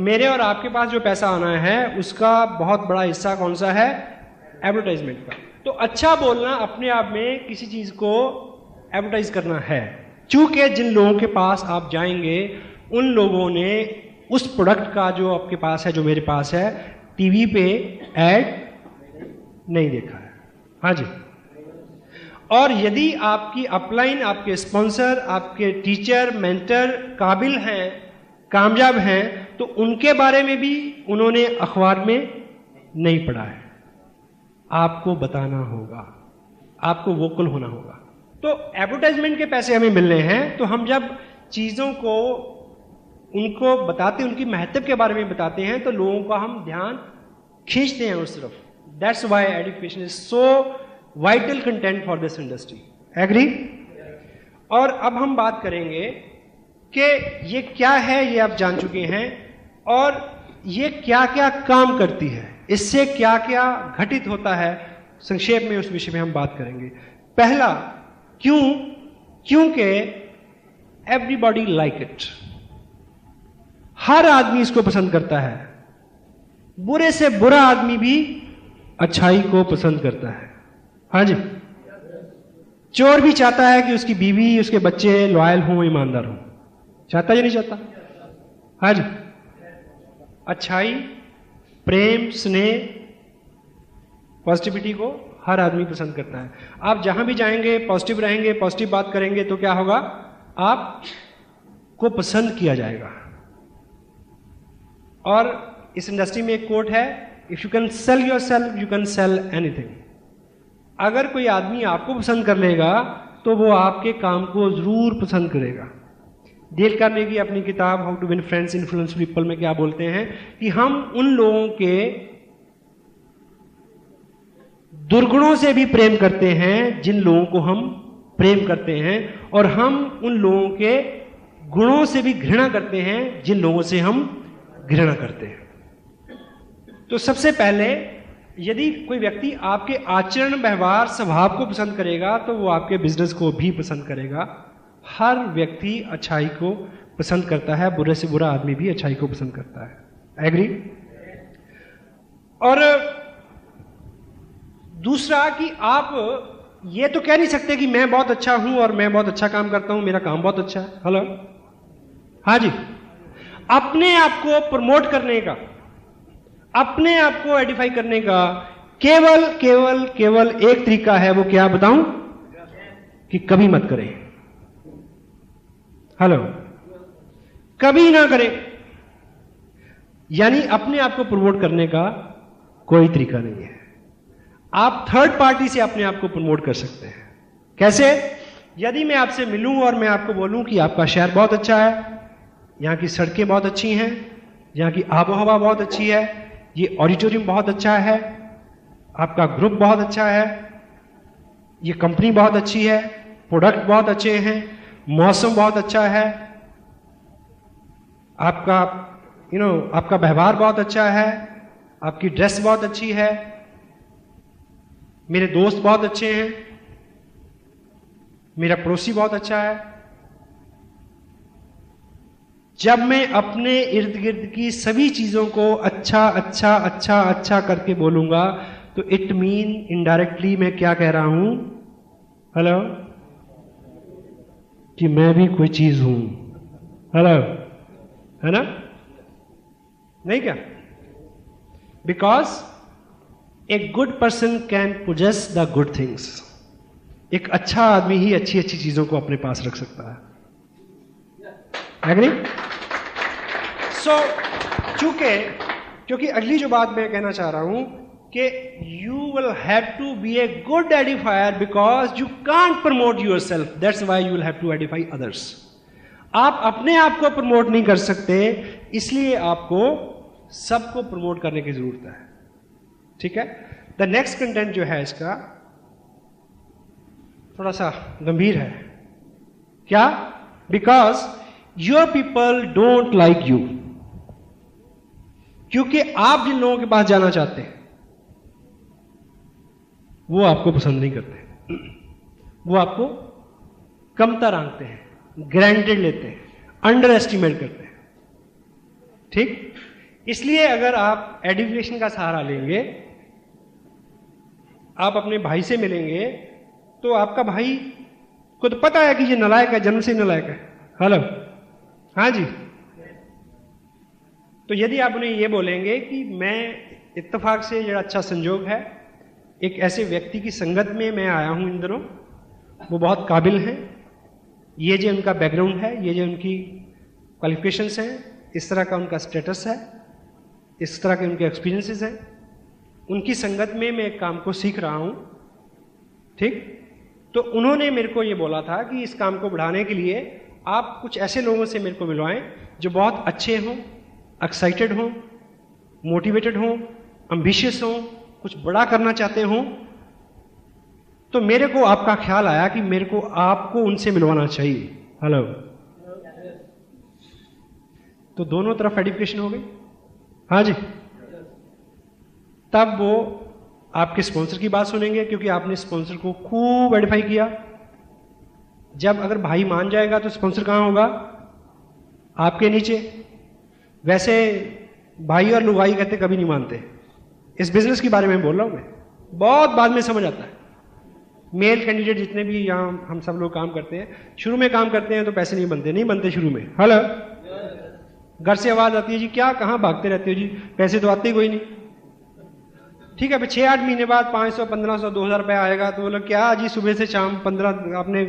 मेरे और आपके पास जो पैसा आना है उसका बहुत बड़ा हिस्सा कौन सा है? एडवर्टाइजमेंट का। तो अच्छा बोलना अपने आप में किसी चीज़ को एडवर्टाइज करना है। चूँकि जिन लोगों के पास आप जाएंगे उन लोगों ने उस प्रोडक्ट का, जो आपके पास है, जो मेरे पास है, टीवी पे ऐड नहीं देखा है। हाँ जी। और यदि आपकी अपलाइन, आपके स्पॉन्सर, आपके टीचर, मेंटर काबिल हैं, कामयाब हैं, तो उनके बारे में भी उन्होंने अखबार में नहीं पढ़ा है। आपको बताना होगा, आपको वोकल होना होगा। तो एडवर्टाइजमेंट के पैसे हमें मिलने हैं, तो हम जब चीज़ों को उनको बताते, उनकी महत्व के बारे में बताते हैं, तो लोगों का हम ध्यान खींचते हैं उस तरफ। That's why education is so vital content for this industry. Agree. और अब हम बात करेंगे कि ये क्या है, ये आप जान चुके हैं, और ये क्या क्या काम करती है, इससे क्या क्या घटित होता है, संक्षेप में उस विषय में हम बात करेंगे। पहला, क्यों? क्योंकि एवरीबॉडी लाइक इट, हर आदमी इसको पसंद करता है, बुरे से बुरा आदमी भी अच्छाई को पसंद करता है। हाँ जी। चोर भी चाहता है कि उसकी बीवी, उसके बच्चे लॉयल हों, ईमानदार हों, चाहता या नहीं चाहता? हाँ जी। अच्छाई, प्रेम, स्नेह, पॉजिटिविटी को हर आदमी पसंद करता है। आप जहां भी जाएंगे पॉजिटिव रहेंगे, पॉजिटिव बात करेंगे, तो क्या होगा? आप को पसंद किया जाएगा। और इस इंडस्ट्री में एक कोट है, if you can sell yourself you can sell anything. अगर कोई आदमी आपको पसंद कर लेगा तो वो आपके काम को जरूर पसंद करेगा। डेल करने की अपनी किताब how to win friends influence people में क्या बोलते हैं कि हम उन लोगों के दुर्गुणों से भी प्रेम करते हैं जिन लोगों को हम प्रेम करते हैं, और हम उन लोगों के गुणों से भी घृणा करते हैं जिन लोगों से हम घृणा करते हैं। तो सबसे पहले यदि कोई व्यक्ति आपके आचरण, व्यवहार, स्वभाव को पसंद करेगा तो वो आपके बिजनेस को भी पसंद करेगा। हर व्यक्ति अच्छाई को पसंद करता है, बुरे से बुरा आदमी भी अच्छाई को पसंद करता है। एग्री। और दूसरा कि आप ये तो कह नहीं सकते कि मैं बहुत अच्छा हूं और मैं बहुत अच्छा काम करता हूं, मेरा काम बहुत अच्छा है। हेलो। हाँ जी। अपने आप को प्रमोट करने का, अपने आप को एडिफाई करने का केवल केवल केवल एक तरीका है, वो क्या बताऊं? कि कभी मत करें। हेलो। कभी ना करें, यानी अपने आप को प्रमोट करने का कोई तरीका नहीं है। आप थर्ड पार्टी से अपने आप को प्रमोट कर सकते हैं। कैसे? यदि मैं आपसे मिलूं और मैं आपको बोलूं कि आपका शहर बहुत अच्छा है, यहाँ की सड़कें बहुत अच्छी हैं, यहाँ की आबोहवा बहुत अच्छी है, ये ऑडिटोरियम बहुत अच्छा है, आपका ग्रुप बहुत अच्छा है, ये कंपनी बहुत अच्छी है, प्रोडक्ट बहुत अच्छे हैं, मौसम बहुत अच्छा है, आपका आपका व्यवहार बहुत अच्छा है, आपकी ड्रेस बहुत अच्छी है, मेरे दोस्त बहुत अच्छे हैं, मेरा पड़ोसी बहुत अच्छा है। जब मैं अपने इर्द गिर्द की सभी चीजों को अच्छा अच्छा अच्छा अच्छा करके बोलूंगा तो इट मीन इनडायरेक्टली मैं क्या कह रहा हूं? हेलो। कि मैं भी कोई चीज हूं। हेलो, है ना? नहीं क्या? Because a good person can possess the good things. एक अच्छा आदमी ही अच्छी अच्छी चीजों को अपने पास रख सकता है। एग्री। सो क्योंकि अगली जो बात मैं कहना चाह रहा हूं कि you will have to be a good edifier because you can't promote yourself, that's why you will have to edify others. आप अपने आप को प्रमोट नहीं कर सकते, इसलिए आपको सबको प्रमोट करने की जरूरत है। ठीक है। द नेक्स्ट कंटेंट जो है इसका थोड़ा सा गंभीर है। क्या? Because Your people don't like you, क्योंकि आप जिन लोगों के पास जाना चाहते हैं वो आपको पसंद नहीं करते, वो आपको कमतर आंकते हैं, ग्रांटेड लेते हैं, अंडर एस्टिमेट करते हैं। ठीक। इसलिए अगर आप एडुकेशन का सहारा लेंगे, आप अपने भाई से मिलेंगे तो आपका भाई को तो पता है कि ये नालायक है, जन्म से नालायक है। हेलो। हाँ जी। तो यदि आप उन्हें ये बोलेंगे कि मैं इत्तेफाक से जरा अच्छा संजोग है, एक ऐसे व्यक्ति की संगत में मैं आया हूं इन दिनों, वो बहुत काबिल हैं, ये जो उनका बैकग्राउंड है, ये जो उनकी क्वालिफिकेशंस हैं, इस तरह का उनका स्टेटस है, इस तरह के उनके एक्सपीरियंसेस हैं, उनकी संगत में मैं एक काम को सीख रहा हूं, ठीक। तो उन्होंने मेरे को ये बोला था कि इस काम को बढ़ाने के लिए आप कुछ ऐसे लोगों से मेरे को मिलवाएं जो बहुत अच्छे हों, एक्साइटेड हों, मोटिवेटेड हों, एम्बिशियस हों, कुछ बड़ा करना चाहते हों। तो मेरे को आपका ख्याल आया कि मेरे को आपको उनसे मिलवाना चाहिए। हेलो, तो दोनों तरफ एडिफिकेशन हो गई। हाँ जी, तब वो आपके स्पॉन्सर की बात सुनेंगे क्योंकि आपने स्पॉन्सर को खूब एडिफाई किया। जब अगर भाई मान जाएगा तो स्पॉन्सर कहाँ होगा? आपके नीचे। वैसे भाई और लुगाई कहते कभी नहीं मानते, इस बिजनेस के बारे में बोल रहा हूँ मैं, बहुत बाद में समझ आता है। मेल कैंडिडेट जितने भी यहाँ हम सब लोग काम करते हैं, शुरू में काम करते हैं तो पैसे नहीं बनते शुरू में। हेलो, घर से आवाज़ आती है, जी क्या कहाँ भागते रहते हो जी, पैसे तो आते ही कोई नहीं। ठीक है, 6-8 महीने बाद 500, 1500, 2000 रुपया आएगा तो बोलो क्या जी सुबह से शाम 15 आपने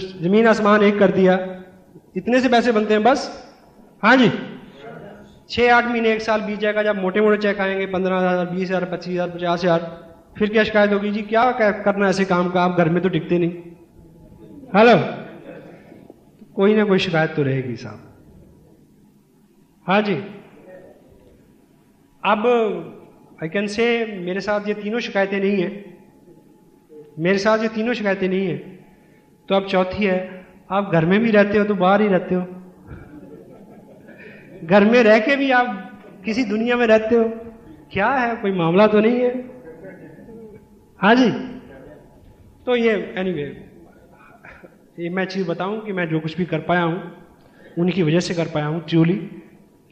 जमीन आसमान एक कर दिया, इतने से पैसे बनते हैं बस। हाँ जी, 6-8 महीने, 1 साल बीत जाएगा, जब मोटे मोटे चेक आएंगे 15,000, 20,000, 25,000, 50,000, फिर क्या शिकायत होगी जी क्या करना ऐसे काम का, आप घर में तो टिकते नहीं। हेलो, कोई ना कोई शिकायत तो रहेगी साहब। हाँ जी, अब आई कैन से मेरे साथ ये तीनों शिकायतें नहीं हैं, तो अब चौथी है, आप घर में भी रहते हो तो बाहर ही रहते हो, घर में रह के भी आप किसी दुनिया में रहते हो, क्या है, कोई मामला तो नहीं है। हाँ जी, तो ये एनीवे, मैं चीज़ बताऊं कि मैं जो कुछ भी कर पाया हूं उन्हीं की वजह से कर पाया हूं, जूली,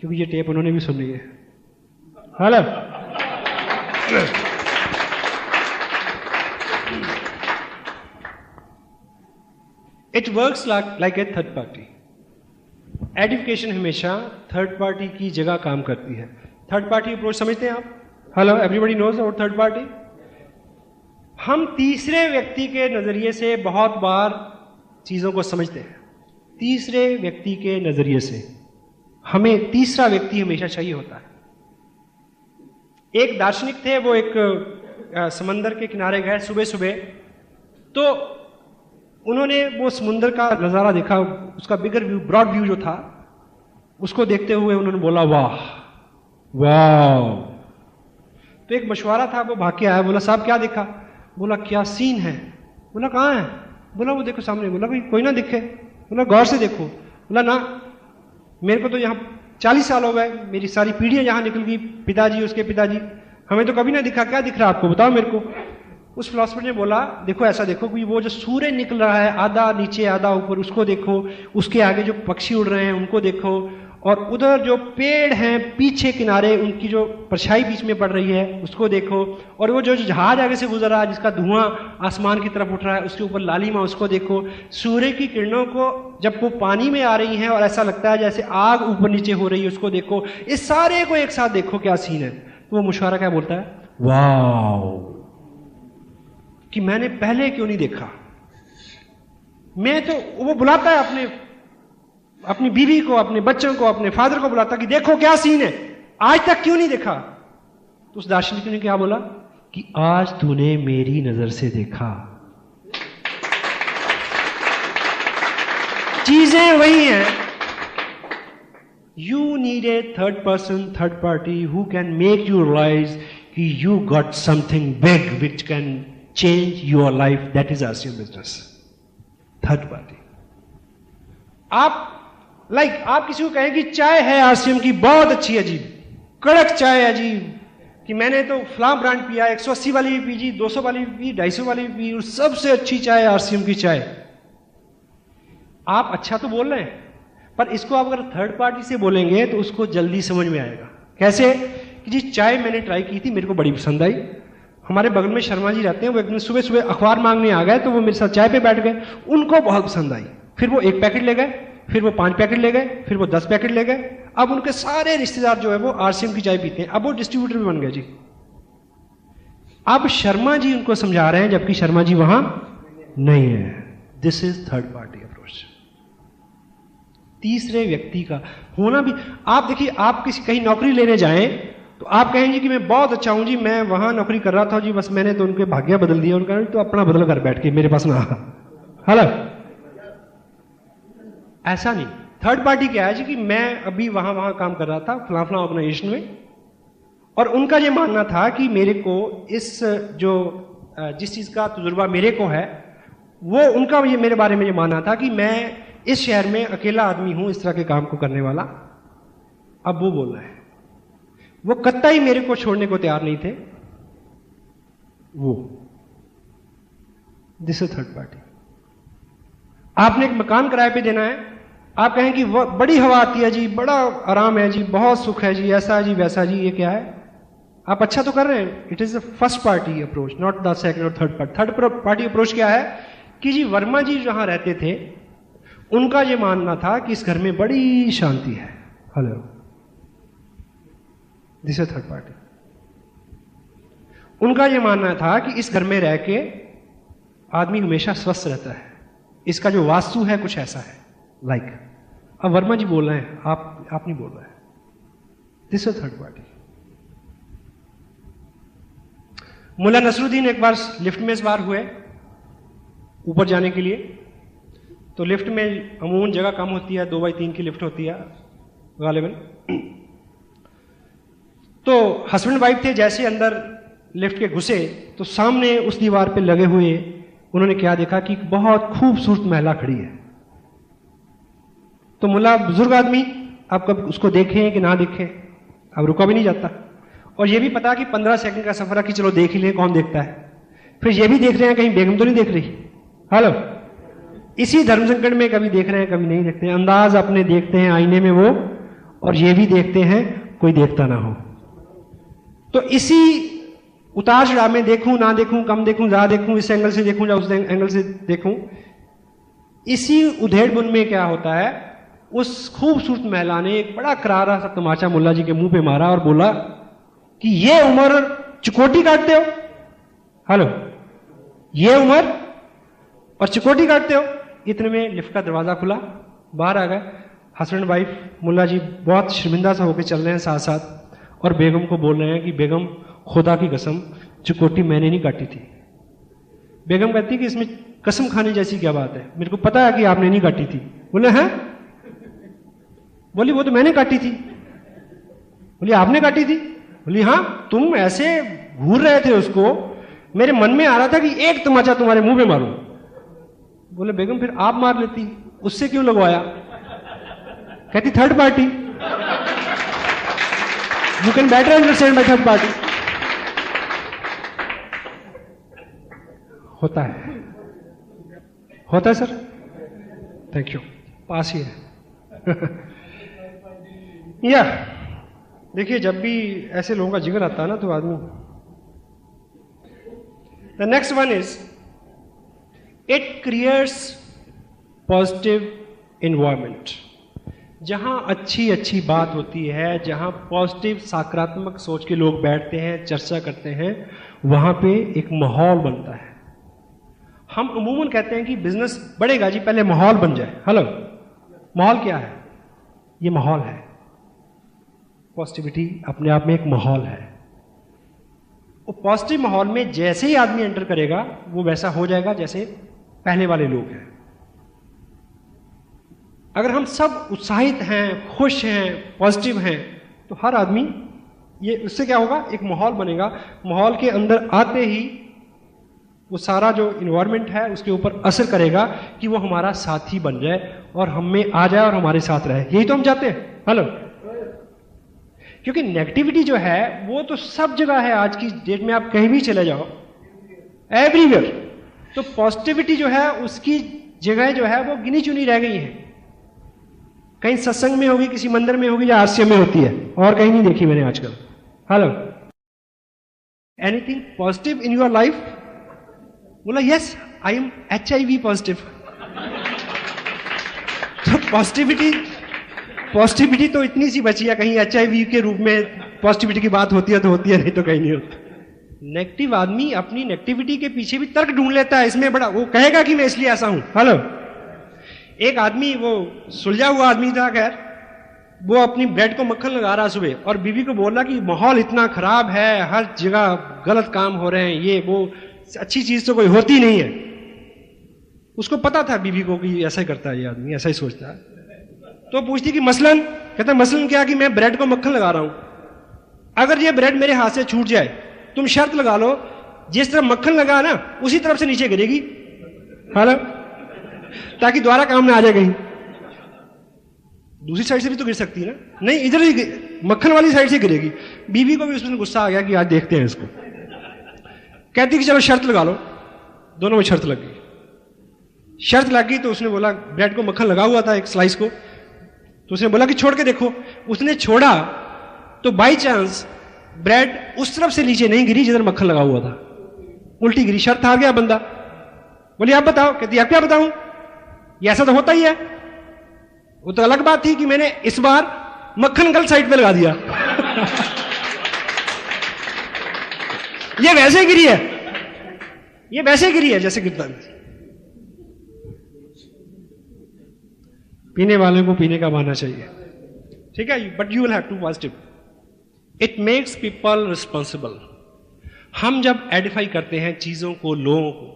क्योंकि ये टेप उन्होंने भी सुनी है। Hello, it works like a third party. Edification हमेशा थर्ड पार्टी की जगह काम करती है। थर्ड पार्टी अप्रोच समझते हैं आप? Hello, everybody knows about third party. हम तीसरे व्यक्ति के नजरिए से बहुत बार चीजों को समझते हैं। तीसरे व्यक्ति के नजरिए से हमें तीसरा व्यक्ति हमेशा चाहिए होता है। एक दार्शनिक थे, वो एक समंदर के किनारे गए सुबह सुबह, तो उन्होंने वो समुंदर का नज़ारा देखा, उसका बिगर व्यू, ब्रॉड व्यू जो था, उसको देखते हुए उन्होंने बोला वाह वाह। तो एक मशवरा था, वो भाग के आया, बोला साहब क्या देखा? बोला क्या सीन है। बोला कहाँ है? बोला वो देखो सामने। बोला भाई कोई ना दिखे। बोला गौर से देखो। बोला ना, मेरे को तो यहाँ 40 साल हो गए, मेरी सारी पीढ़ियां यहाँ निकल गई, पिताजी, उसके पिताजी, हमें तो कभी ना दिखा, क्या दिख रहा है आपको, बताओ मेरे को। उस फिलोसफर ने बोला देखो, ऐसा देखो कि वो जो सूर्य निकल रहा है, आधा नीचे आधा ऊपर, उसको देखो, उसके आगे जो पक्षी उड़ रहे हैं उनको देखो, और उधर जो पेड़ हैं पीछे किनारे, उनकी जो परछाई बीच में पड़ रही है उसको देखो, और वो जो जहाज आगे से गुजर रहा है जिसका धुआं आसमान की तरफ उठ रहा है, उसके ऊपर लालिमा, उसको देखो। सूर्य की किरणों को जब वो पानी में आ रही हैं और ऐसा लगता है जैसे आग ऊपर नीचे हो रही है, उसको देखो, इस सारे को एक साथ देखो, क्या सीन है। तो वो मुशारा क्या बोलता है, वाह, कि मैंने पहले क्यों नहीं देखा। मैं तो, वो बुलाता है अपनी बीवी को, अपने बच्चों को, अपने फादर को बुलाता कि देखो क्या सीन है, आज तक क्यों नहीं देखा। तो उस दार्शनिक ने क्या बोला कि आज तूने मेरी नजर से देखा। चीजें वही हैं। You need a third person, third party who can make you realise कि you got something big which can change your life, that is RCM business, third party. आप आप किसी को कहें कि चाय है आरसीएम की बहुत अच्छी है जी, कड़क चाय है जी, कि मैंने तो फलां ब्रांड पिया, 180 वाली भी पी जी, 200 वाली भी पी, 250 वाली भी पी, और सबसे अच्छी चाय आरसीएम की चाय। आप अच्छा तो बोल रहे हैं, पर इसको आप अगर थर्ड पार्टी से बोलेंगे तो उसको जल्दी समझ में आएगा। कैसे कि जी चाय मैंने ट्राई की थी, मेरे को बड़ी पसंद आई। हमारे बगल में शर्मा जी रहते हैं, वो एक दिन सुबह सुबह अखबार मांगने आ गए तो वो मेरे साथ चाय पे बैठ गए, उनको बहुत पसंद आई। फिर वो 1 पैकेट ले गए, फिर वो 5 पैकेट ले गए, फिर वो 10 पैकेट ले गए। अब उनके सारे रिश्तेदार जो है वो आरसीएम की चाय पीते हैं। अब वो डिस्ट्रीब्यूटर भी बन गए जी। अब शर्मा जी उनको समझा रहे हैं जबकि शर्मा जी वहां नहीं है. This is third party approach. तीसरे व्यक्ति का होना भी, आप देखिए आप किसी कहीं नौकरी लेने जाएं तो आप कहेंगे कि मैं बहुत अच्छा हूं जी, मैं वहां नौकरी कर रहा था जी, बस मैंने तो उनके भाग्य बदल दिया, उनका तो अपना बदल कर बैठ के मेरे पास ना. हालांकि ऐसा नहीं. थर्ड पार्टी क्या है जी कि मैं अभी वहां वहां काम कर रहा था फलाफला ऑर्गेनाइजेशन में, और उनका ये मानना था कि मेरे को इस जो जिस चीज का तजुर्बा मेरे को है वो उनका ये मेरे बारे में ये मानना था कि मैं इस शहर में अकेला आदमी हूं इस तरह के काम को करने वाला. अब वो बोल रहा है वो कतई मेरे को छोड़ने को तैयार नहीं थे. वो दिस इज थर्ड पार्टी. आपने एक मकान किराए पे देना है, आप कहें कि वह बड़ी हवा आती है जी, बड़ा आराम है जी, बहुत सुख है जी, ऐसा जी वैसा जी, ये क्या है, आप अच्छा तो कर रहे हैं. It is the first party approach, not the second और third party. Third party approach क्या है कि जी वर्मा जी जहां रहते थे उनका ये मानना था कि इस घर में बड़ी शांति है. Hello, this is third party. उनका ये मानना था कि इस घर में रह के आदमी हमेशा स्वस्थ रहता है, इसका जो वास्तु है कुछ ऐसा है लाइक अब वर्मा जी बोल रहे हैं, आप नहीं बोल रहे हैं. This is third party. मुल्ला नसरुद्दीन एक बार लिफ्ट में इस बार हुए ऊपर जाने के लिए, तो लिफ्ट में अमूमन जगह कम होती है, 2x3 की लिफ्ट होती है गालिबन. तो हस्बैंड वाइफ थे, जैसे अंदर लिफ्ट के घुसे तो सामने उस दीवार पे लगे हुए उन्होंने क्या देखा कि बहुत खूबसूरत महिला खड़ी है. तो मुल्ला बुजुर्ग आदमी, आप कब उसको देखें कि ना देखें, अब रुका भी नहीं जाता, और ये भी पता कि 15 सेकंड का सफर है कि चलो देख ही लें कौन देखता है. फिर ये भी देख रहे हैं कहीं बेगम तो नहीं देख रही. हेलो, इसी धर्म संकट में कभी देख रहे हैं कभी नहीं देखते हैं, अंदाज अपने देखते हैं आईने में वो, और ये भी देखते हैं कोई देखता ना हो. तो इसी उतार चढ़ाव में देखूं ना देखूं, कम देखूं ज्यादा देखूं, इस एंगल से देखूं या उस एंगल से देखूं, इसी उधेड़बुन में क्या होता है, उस खूबसूरत महिला ने एक बड़ा करारा सा तमाचा मुल्ला जी के मुंह पे मारा और बोला कि ये उम्र चुकोटी काटते हो. हेलो, ये उम्र और चुकोटी काटते हो. इतने में लिफ्ट का दरवाजा खुला, बाहर आ गए हस्बैंड वाइफ. मुल्ला जी बहुत शर्मिंदा सा होकर चल रहे हैं साथ साथ, और बेगम को बोल रहे हैं कि बेगम खुदा की कसम चुकोटी मैंने नहीं काटी थी. बेगम कहती कि इसमें कसम खाने जैसी क्या बात है, मेरे को पता है कि आपने नहीं काटी थी. बोले हैं, बोली वो तो मैंने काटी थी. बोली आपने काटी थी. बोली हाँ, तुम ऐसे घूर रहे थे उसको, मेरे मन में आ रहा था कि एक तमाचा तुम्हारे मुंह पे मारूं. बोले बेगम फिर आप मार लेती, उससे क्यों लगवाया. कहती third party, you can better understand by third party. होता है, होता है सर, थैंक यू, पास ही है. या देखिए जब भी ऐसे लोगों का जिक्र आता है ना तो आदमी. The next one is it creates positive environment. जहां अच्छी अच्छी बात होती है, जहां पॉजिटिव सकारात्मक सोच के लोग बैठते हैं, चर्चा करते हैं, वहां पे एक माहौल बनता है. हम अमूमन कहते हैं कि बिजनेस बढ़ेगा जी पहले माहौल बन जाए. हेलो, माहौल क्या है, ये माहौल है. पॉजिटिविटी अपने आप में एक माहौल है. वो पॉजिटिव माहौल में जैसे ही आदमी एंटर करेगा वो वैसा हो जाएगा जैसे पहले वाले लोग हैं. अगर हम सब उत्साहित हैं, खुश हैं, पॉजिटिव हैं, तो हर आदमी ये, उससे क्या होगा, एक माहौल बनेगा. माहौल के अंदर आते ही वो सारा जो इन्वायरमेंट है उसके ऊपर असर करेगा कि वो हमारा साथी बन जाए और हम में आ जाए और हमारे साथ रहे. यही तो हम चाहते हैं. हेलो, क्योंकि नेगेटिविटी जो है वो तो सब जगह है. आज की डेट में आप कहीं भी चले जाओ, एवरीवेयर. तो पॉजिटिविटी जो है उसकी जगह जो है वो गिनी चुनी रह गई है. कहीं सत्संग में होगी, किसी मंदिर में होगी, या आरसीएम में होती है, और कहीं नहीं देखी मैंने आजकल. Hello, anything positive in your life? बोला yes, I am HIV positive. तो पॉजिटिविटी तो इतनी सी बची है. कहीं HIV के रूप में पॉजिटिविटी की बात होती है तो होती है, नहीं तो कहीं नहीं होती. नेगेटिव आदमी अपनी नेगेटिविटी के पीछे भी तर्क ढूंढ लेता है, इसमें बड़ा वो कहेगा कि मैं इसलिए ऐसा हूं। हेलो, एक आदमी वो सुलझा हुआ आदमी था, खैर वो अपनी ब्रेड को मक्खन लगा रहा सुबह और बीवी को बोल रहा कि माहौल इतना खराब है, हर जगह गलत काम हो रहे हैं, ये वो अच्छी चीज तो कोई होती नहीं है। उसको पता था बीवी को कि ऐसा ही करता है ये आदमी, ऐसा ही सोचता है। तो पूछती कि मसलन, कहता मसलन क्या कि मैं ब्रेड को मक्खन लगा रहा हूं, अगर ये ब्रेड मेरे हाथ से छूट जाए तुम शर्त लगा लो जिस तरफ मक्खन लगा ना उसी तरफ से नीचे गिरेगी, हेलो, ताकि दोबारा काम ना आ जाए कहीं। दूसरी साइड से भी तो गिर सकती है ना, नहीं इधर ही मक्खन वाली साइड से गिरेगी। बीवी को भी उसमें गुस्सा आ गया कि आज देखते हैं इसको, कहती कि चलो शर्त लगा लो। दोनों में शर्त लग गई। शर्त लग गई तो उसने बोला, ब्रेड को मक्खन लगा हुआ था एक स्लाइस को, तो उसने बोला कि छोड़ के देखो। उसने छोड़ा तो बाई चांस ब्रेड उस तरफ से नीचे नहीं गिरी जिधर मक्खन लगा हुआ था, उल्टी गिरी। शर्त हार गया बंदा। बोली आप बताओ, कहती आप क्या बताऊं, ये ऐसा तो होता ही है। वो तो अलग बात थी कि मैंने इस बार मक्खन गलत साइड पे लगा दिया ये वैसे गिरी है, ये वैसे गिरी है जैसे गिरता। पीने वाले को पीने का बहाना चाहिए, ठीक है, but you will have to positive. It makes people responsible. हम जब एडिफाई करते हैं चीजों को, लोगों को,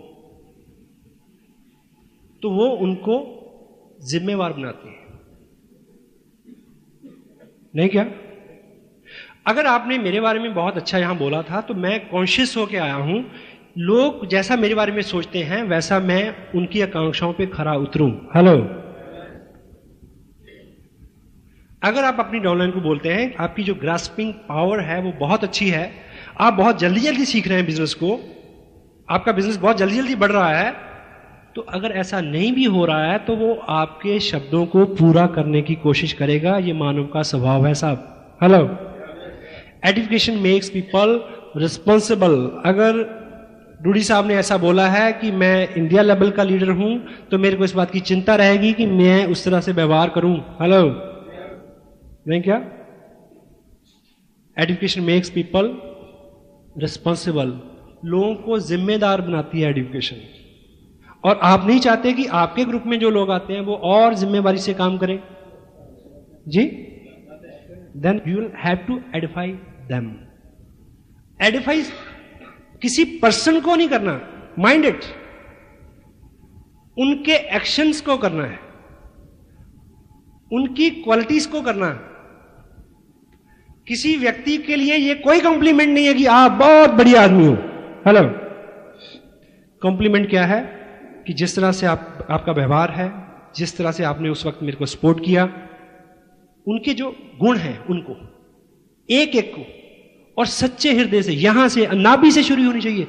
तो वो उनको जिम्मेवार बनाते हैं, नहीं क्या? अगर आपने मेरे बारे में बहुत अच्छा यहां बोला था तो मैं कॉन्शियस होके आया हूं, लोग जैसा मेरे बारे में सोचते हैं वैसा मैं उनकी आकांक्षाओं पे खरा उतरूं। हेलो, अगर आप अपनी डाउनलाइन को बोलते हैं आपकी जो ग्रास्पिंग पावर है वो बहुत अच्छी है, आप बहुत जल्दी जल्दी सीख रहे हैं बिजनेस को, आपका बिजनेस बहुत जल्दी जल्दी बढ़ रहा है, तो अगर ऐसा नहीं भी हो रहा है तो वो आपके शब्दों को पूरा करने की कोशिश करेगा। ये मानव का स्वभाव है साहब। Hello, edification makes people responsible. अगर रूढ़ी साहब ने ऐसा बोला है कि मैं इंडिया लेवल का लीडर हूं तो मेरे को इस बात की चिंता रहेगी कि मैं उस तरह से व्यवहार करूं। हेलो, नहीं क्या? Edification makes people responsible. लोगों को जिम्मेदार बनाती है एडिफिकेशन। और आप नहीं चाहते कि आपके ग्रुप में जो लोग आते हैं वो और जिम्मेदारी से काम करें जी, then you will have to edify them. Edify किसी पर्सन को नहीं करना, माइंड इट, उनके एक्शंस को करना है, उनकी क्वालिटीज को करना है। किसी व्यक्ति के लिए यह कोई कॉम्प्लीमेंट नहीं है कि आप बहुत बढ़िया आदमी हो। हेलो, कॉम्प्लीमेंट क्या है कि जिस तरह से आपका व्यवहार है, जिस तरह से आपने उस वक्त मेरे को सपोर्ट किया, उनके जो गुण हैं उनको एक एक को, और सच्चे हृदय से, यहां से, नाभि से शुरू होनी चाहिए।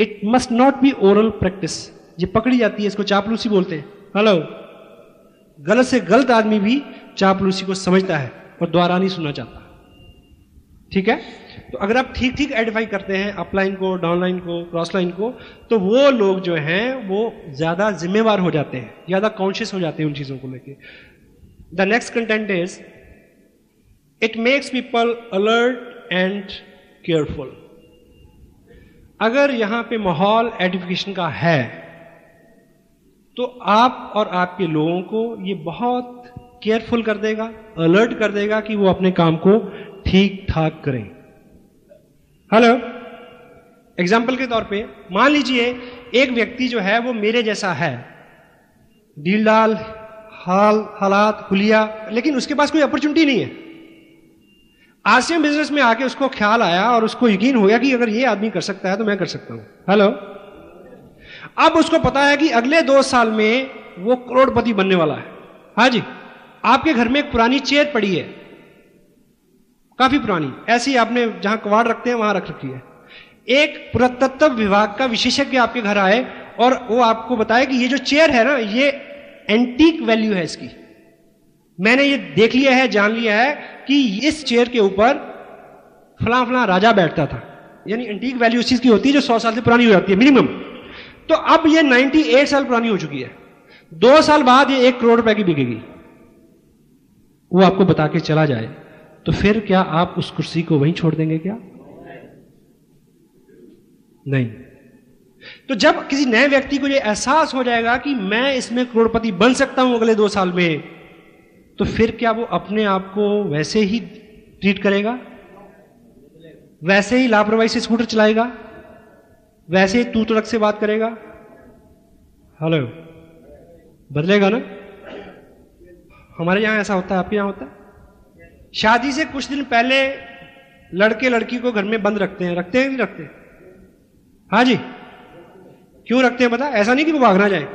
It must not be oral practice. ये पकड़ी जाती है, इसको चापलूसी बोलते हैं। हेलो, गलत से गलत आदमी भी चापलूसी को समझता है और दोबारा नहीं सुनना चाहता, ठीक है? तो अगर आप ठीक ठीक एडिफाई करते हैं अपलाइन को, डाउनलाइन को, क्रॉसलाइन को, तो वो लोग जो हैं वो ज्यादा जिम्मेवार हो जाते हैं, ज्यादा कॉन्शियस हो जाते हैं उन चीजों को लेके। The next content is it makes people alert and careful. अगर यहां पे माहौल एडिफिकेशन का है तो आप और आपके लोगों को ये बहुत केयरफुल कर देगा, अलर्ट कर देगा कि वो अपने काम को ठीक ठाक करें। हेलो, एग्जाम्पल के तौर पे मान लीजिए एक व्यक्ति जो है वो मेरे जैसा है, डीलडाल, हालात, हुलिया, लेकिन उसके पास कोई अपॉर्चुनिटी नहीं है। आरसीएम बिजनेस में आके उसको ख्याल आया और उसको यकीन हो गया कि अगर ये आदमी कर सकता है तो मैं कर सकता हूं। हेलो, अब उसको पता है कि अगले 2 साल में वो करोड़पति बनने वाला है। हाँ जी, आपके घर में एक पुरानी चेयर पड़ी है, काफी पुरानी, ऐसी आपने जहां कबाड़ रखते हैं वहां रख रखी है। एक पुरातत्व विभाग का विशेषज्ञ आपके घर आए और वो आपको बताए कि ये जो चेयर है ना, ये एंटीक वैल्यू है इसकी, मैंने ये देख लिया है, जान लिया है कि इस चेयर के ऊपर फलां फलां राजा बैठता था। यानी एंटीक वैल्यू उस चीज की होती है जो 100 साल से पुरानी हो जाती है मिनिमम। तो अब ये 98 साल पुरानी हो चुकी है, 2 साल बाद ये 1 करोड़ रुपए की बिकेगी, वो आपको बता के चला जाए तो फिर क्या आप उस कुर्सी को वहीं छोड़ देंगे क्या? नहीं। तो जब किसी नए व्यक्ति को यह एहसास हो जाएगा कि मैं इसमें करोड़पति बन सकता हूं अगले 2 साल में, तो फिर क्या वो अपने आप को वैसे ही ट्रीट करेगा, वैसे ही लापरवाही से स्कूटर चलाएगा, वैसे ही तू तड़क से बात करेगा? हेलो, बदलेगा ना? हमारे यहां ऐसा होता है, आपके यहां होता है? शादी से कुछ दिन पहले लड़के लड़की को घर में बंद रखते हैं, रखते हैं कि रखते हैं? हाँ जी। क्यों रखते हैं पता? ऐसा नहीं कि वो भागना जाए,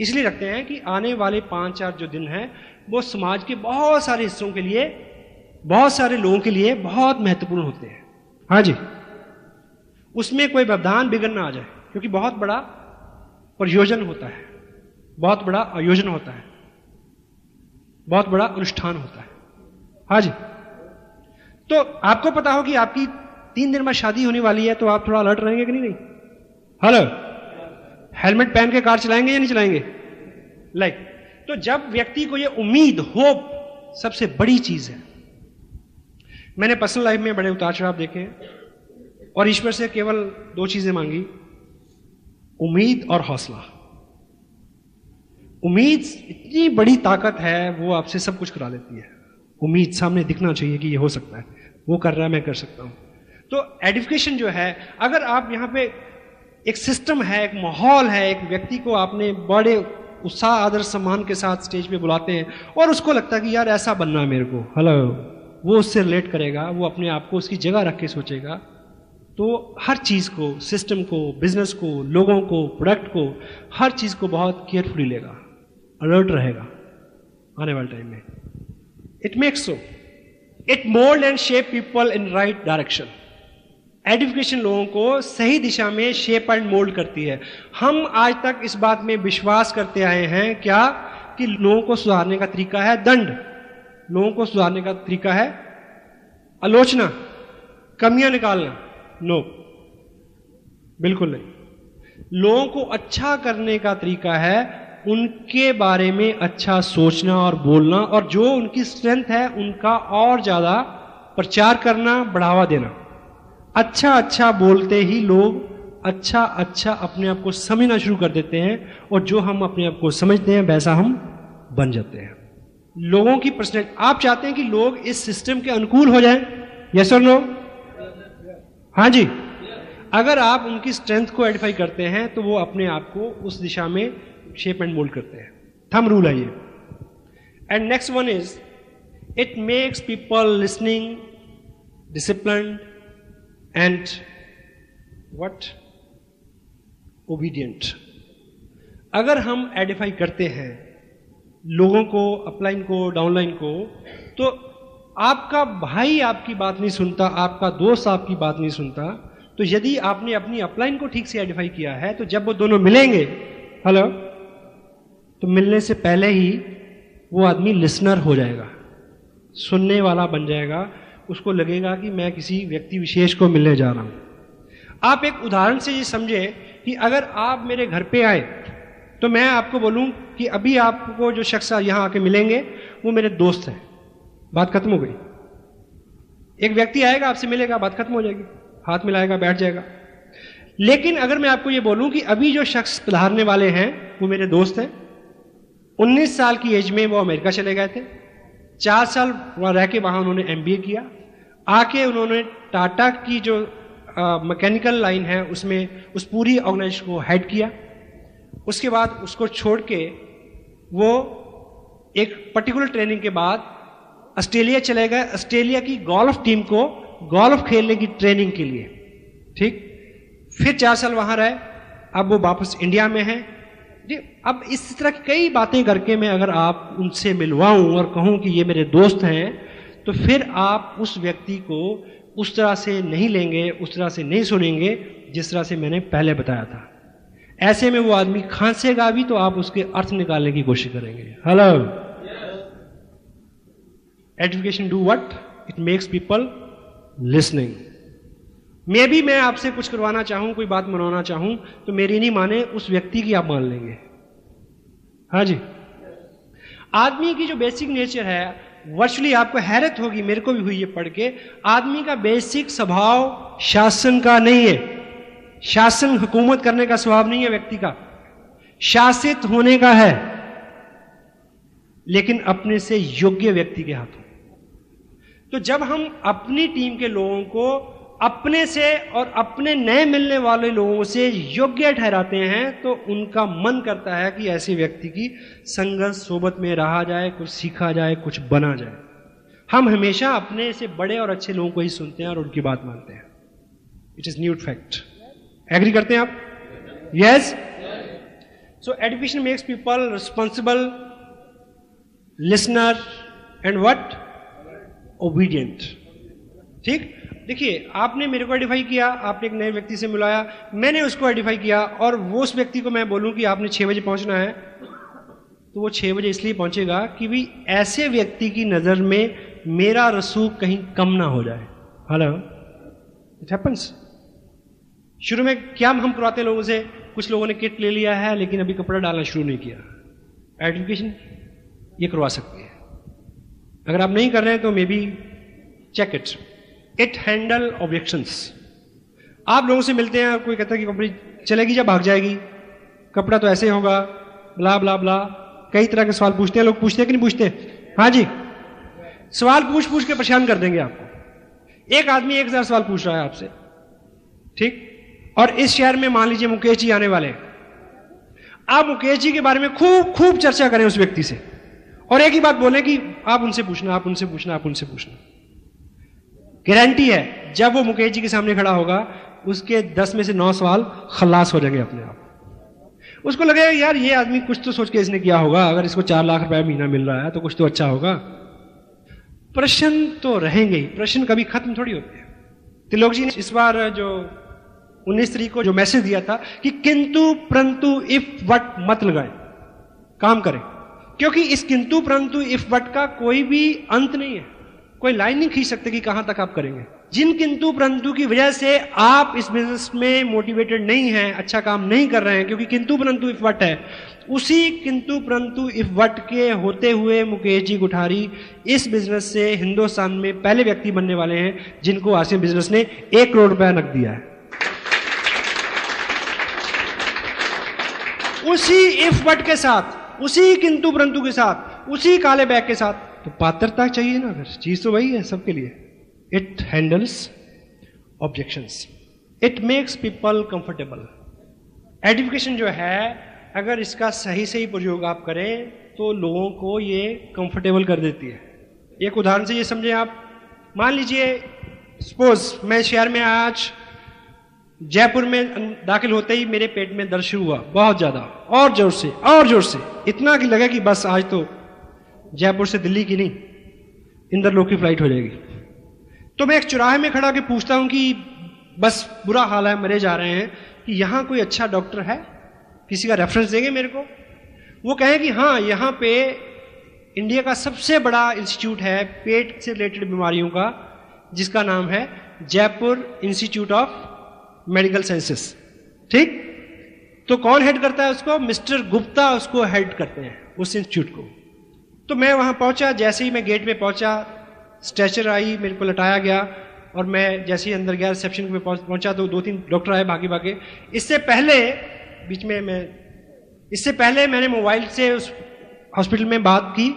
इसलिए रखते हैं कि आने वाले 5-4 जो दिन हैं वो समाज के बहुत सारे हिस्सों के लिए, बहुत सारे लोगों के लिए बहुत महत्वपूर्ण होते हैं। हाँ जी। उसमें कोई व्यवधान बिगड़ ना आ जाए, क्योंकि बहुत बड़ा प्रयोजन होता है, बहुत बड़ा आयोजन होता है, बहुत बड़ा अनुष्ठान होता है। हाँ जी। तो आपको पता हो कि आपकी 3 दिन में शादी होने वाली है, तो आप थोड़ा अलर्ट रहेंगे कि नहीं? हेलो, हेलमेट पहन के कार चलाएंगे या नहीं चलाएंगे? लाइक, तो जब व्यक्ति को ये उम्मीद, होप सबसे बड़ी चीज है। मैंने पर्सनल लाइफ में बड़े उतार चढ़ाव देखे हैं और ईश्वर से केवल 2 चीजें मांगी, उम्मीद और हौसला। उम्मीद इतनी बड़ी ताकत है, वो आपसे सब कुछ करा लेती है। उम्मीद सामने दिखना चाहिए कि ये हो सकता है, वो कर रहा है, मैं कर सकता हूं। तो एजुकेशन जो है, अगर आप यहाँ पे एक सिस्टम है, एक माहौल है, एक व्यक्ति को आपने बड़े उत्साह, आदर, सम्मान के साथ स्टेज पे बुलाते हैं और उसको लगता है कि यार ऐसा बनना है मेरे को, हेलो, वो उससे रिलेट करेगा, वो अपने आप को उसकी जगह रख के सोचेगा, तो हर चीज़ को, सिस्टम को, बिजनेस को, लोगों को, प्रोडक्ट को, हर चीज़ को बहुत केयरफुली लेगा, अलर्ट रहेगा आने वाले टाइम में। It makes so it mould and shape people in right direction. Education लोगों को सही दिशा में शेप एंड मोल्ड करती है। हम आज तक इस बात में विश्वास करते आए हैं क्या कि लोगों को सुधारने का तरीका है दंड, लोगों को सुधारने का तरीका है आलोचना, कमियां निकालना। नो, बिल्कुल नहीं। लोगों को अच्छा करने का तरीका है उनके बारे में अच्छा सोचना और बोलना, और जो उनकी स्ट्रेंथ है उनका और ज्यादा प्रचार करना, बढ़ावा देना। अच्छा अच्छा बोलते ही लोग अच्छा अच्छा अपने आप को समझना शुरू कर देते हैं, और जो हम अपने आप को समझते हैं वैसा हम बन जाते हैं। लोगों की पर्सनैलिटी, आप चाहते हैं कि लोग इस सिस्टम के अनुकूल हो जाएं, यस और नो? हाँ जी। अगर आप उनकी स्ट्रेंथ को आइडेंटिफाई करते हैं तो वो अपने आप को उस दिशा में शेप एंड मोल्ड करते हैं। थंब रूल है ये। And next one is it makes people listening, discipline and what? obedient। अगर हम एडिफाई करते हैं लोगों को, अपलाइन को, डाउनलाइन को, तो आपका भाई आपकी बात नहीं सुनता, आपका दोस्त आपकी बात नहीं सुनता, तो यदि आपने अपनी अपलाइन को ठीक से एडिफाई किया है तो जब वो दोनों मिलेंगे, हेलो, तो मिलने से पहले ही वो आदमी लिसनर हो जाएगा, सुनने वाला बन जाएगा। उसको लगेगा कि मैं किसी व्यक्ति विशेष को मिलने जा रहा हूं। आप एक उदाहरण से ये समझें कि अगर आप मेरे घर पे आए तो मैं आपको बोलूं कि अभी आपको जो शख्स यहां आके मिलेंगे वो मेरे दोस्त हैं, बात खत्म हो गई। एक व्यक्ति आएगा, आपसे मिलेगा, बात खत्म हो जाएगी, हाथ मिलाएगा, बैठ जाएगा। लेकिन अगर मैं आपको ये बोलूं कि अभी जो शख्स पधारने वाले हैं वो मेरे दोस्त हैं, 19 साल की एज में वो अमेरिका चले गए थे, 4 साल रह के वहाँ उन्होंने MBA किया, आके उन्होंने टाटा की जो मैकेनिकल लाइन है उसमें उस पूरी ऑर्गेनाइजेशन को हेड किया। उसके बाद उसको छोड़ के वो एक पर्टिकुलर ट्रेनिंग के बाद ऑस्ट्रेलिया चले गए, ऑस्ट्रेलिया की गोल्फ टीम को गोल्फ खेलने की ट्रेनिंग के लिए, ठीक। फिर 4 साल वहाँ रहे, अब वो वापस इंडिया में हैं। अब इस तरह की कई बातें करके मैं अगर आप उनसे मिलवाऊं और कहूं कि ये मेरे दोस्त हैं, तो फिर आप उस व्यक्ति को उस तरह से नहीं लेंगे, उस तरह से नहीं सुनेंगे जिस तरह से मैंने पहले बताया था। ऐसे में वो आदमी खांसेगा भी तो आप उसके अर्थ निकालने की कोशिश करेंगे। Hello, education do what? It makes people listening. मे भी मैं आपसे कुछ करवाना चाहूं, कोई बात मनाना चाहूं, तो मेरी नहीं माने, उस व्यक्ति की आप मान लेंगे। हाँ जी। आदमी की जो बेसिक नेचर है, वर्चुअली आपको हैरत होगी, मेरे को भी हुई ये पढ़ के, आदमी का बेसिक स्वभाव शासन का नहीं है, शासन हुकूमत करने का स्वभाव नहीं है व्यक्ति का, शासित होने का है, लेकिन अपने से योग्य व्यक्ति के हाथों। तो जब हम अपनी टीम के लोगों को अपने से और अपने नए मिलने वाले लोगों से योग्य ठहराते हैं तो उनका मन करता है कि ऐसे व्यक्ति की संगत सोबत में रहा जाए, कुछ सीखा जाए, कुछ बना जाए। हम हमेशा अपने से बड़े और अच्छे लोगों को ही सुनते हैं और उनकी बात मानते हैं। It is nude fact. Agree करते हैं आप? Yes. So education makes people responsible, listener and what, obedient. ठीक। देखिए, आपने मेरे को आइडेंटिफाई किया, आपने एक नए व्यक्ति से मिलाया, मैंने उसको आइडेंटिफाई किया, और वो उस व्यक्ति को मैं बोलूं कि आपने 6 बजे पहुंचना है, तो वो 6 बजे इसलिए पहुंचेगा कि भी ऐसे व्यक्ति की नज़र में मेरा रसूख कहीं कम ना हो जाए। Hello, it happens. शुरू में क्या हम करवाते लोगों से, कुछ लोगों ने किट ले लिया है लेकिन अभी कपड़ा डालना शुरू नहीं किया, आइडेंटिफिकेशन ये करवा सकते हैं। अगर आप नहीं कर रहे हैं तो may be check it. It handle objections. आप लोगों से मिलते हैं और कोई कहता है कि कंपनी चलेगी जब भाग जाएगी, कपड़ा तो ऐसे होगा, ब्ला ब्ला ब्ला, कई तरह के सवाल पूछते हैं लोग। पूछते हैं कि नहीं पूछते? हाँ जी, सवाल पूछ पूछ के परेशान कर देंगे आपको। एक आदमी 1000 सवाल पूछ रहा है आपसे, ठीक। और इस शहर में मान लीजिए मुकेश जी आने वाले, आप मुकेश जी के बारे में खूब खूब चर्चा करें उस व्यक्ति से, और एक ही बात बोले कि आप उनसे पूछना, आप उनसे पूछना, आप उनसे पूछना। गारंटी है जब वो मुकेश जी के सामने खड़ा होगा उसके 10 में से 9 सवाल खलास हो जाएंगे अपने आप। उसको लगेगा यार ये आदमी कुछ तो सोच के इसने किया होगा, अगर इसको 4 लाख रुपए महीना मिल रहा है तो कुछ तो अच्छा होगा। प्रश्न तो रहेंगे ही, प्रश्न कभी खत्म थोड़ी होते हैं। तिलोक जी ने इस बार जो 19 तारीख को जो मैसेज दिया था कि किंतु परंतु इफ वट मत लगाए, काम करें, क्योंकि इस किंतु परंतु इफ वट का कोई भी अंत नहीं है, कोई लाइन नहीं खींच सकते कि कहां तक आप करेंगे। जिन किंतु परंतु की वजह से आप इस बिजनेस में मोटिवेटेड नहीं हैं, अच्छा काम नहीं कर रहे हैं, क्योंकि किंतु परंतु इफ वट है, उसी किंतु परंतु इफ वट के होते हुए मुकेश जी कुठारी इस बिजनेस से हिंदुस्तान में पहले व्यक्ति बनने वाले हैं जिनको आरसीएम बिजनेस ने 1 करोड़ रुपया नकद दिया है। उसी इफ बट के साथ, उसी किंतु परंतु के साथ, उसी काले बैग के साथ, तो पात्रता चाहिए ना, अगर चीज तो वही है सबके लिए। It handles objections, it makes people comfortable. Education जो है, अगर इसका सही सही प्रयोग आप करें तो लोगों को ये कंफर्टेबल कर देती है। एक उदाहरण से ये समझें आप, मान लीजिए सपोज मैं शहर में आज जयपुर में दाखिल होते ही मेरे पेट में दर्द शुरू हुआ, बहुत ज्यादा, और जोर से और जोर से, इतना कि लगा कि बस आज तो जयपुर से दिल्ली की नहीं इंदर लोग की फ्लाइट हो जाएगी। तो मैं एक चौराहे में खड़ा के पूछता हूं कि बस बुरा हाल है, मरे जा रहे हैं, कि यहां कोई अच्छा डॉक्टर है, किसी का रेफरेंस देंगे मेरे को? वो कहें कि हाँ, यहाँ पे इंडिया का सबसे बड़ा इंस्टीट्यूट है पेट से रिलेटेड बीमारियों का, जिसका नाम है जयपुर institute of medical sciences. ठीक। तो कौन हेड करता है उसको? मिस्टर गुप्ता उसको हेड करते हैं, उस इंस्टीट्यूट को। तो मैं वहां पहुंचा, जैसे ही मैं गेट में पहुंचा स्ट्रेचर आई, मेरे को लटाया गया, और मैं जैसे ही अंदर गया रिसेप्शन में पहुंचा तो 2-3 डॉक्टर आए भागे भागे। इससे पहले बीच में मैंने मोबाइल से उस हॉस्पिटल में बात की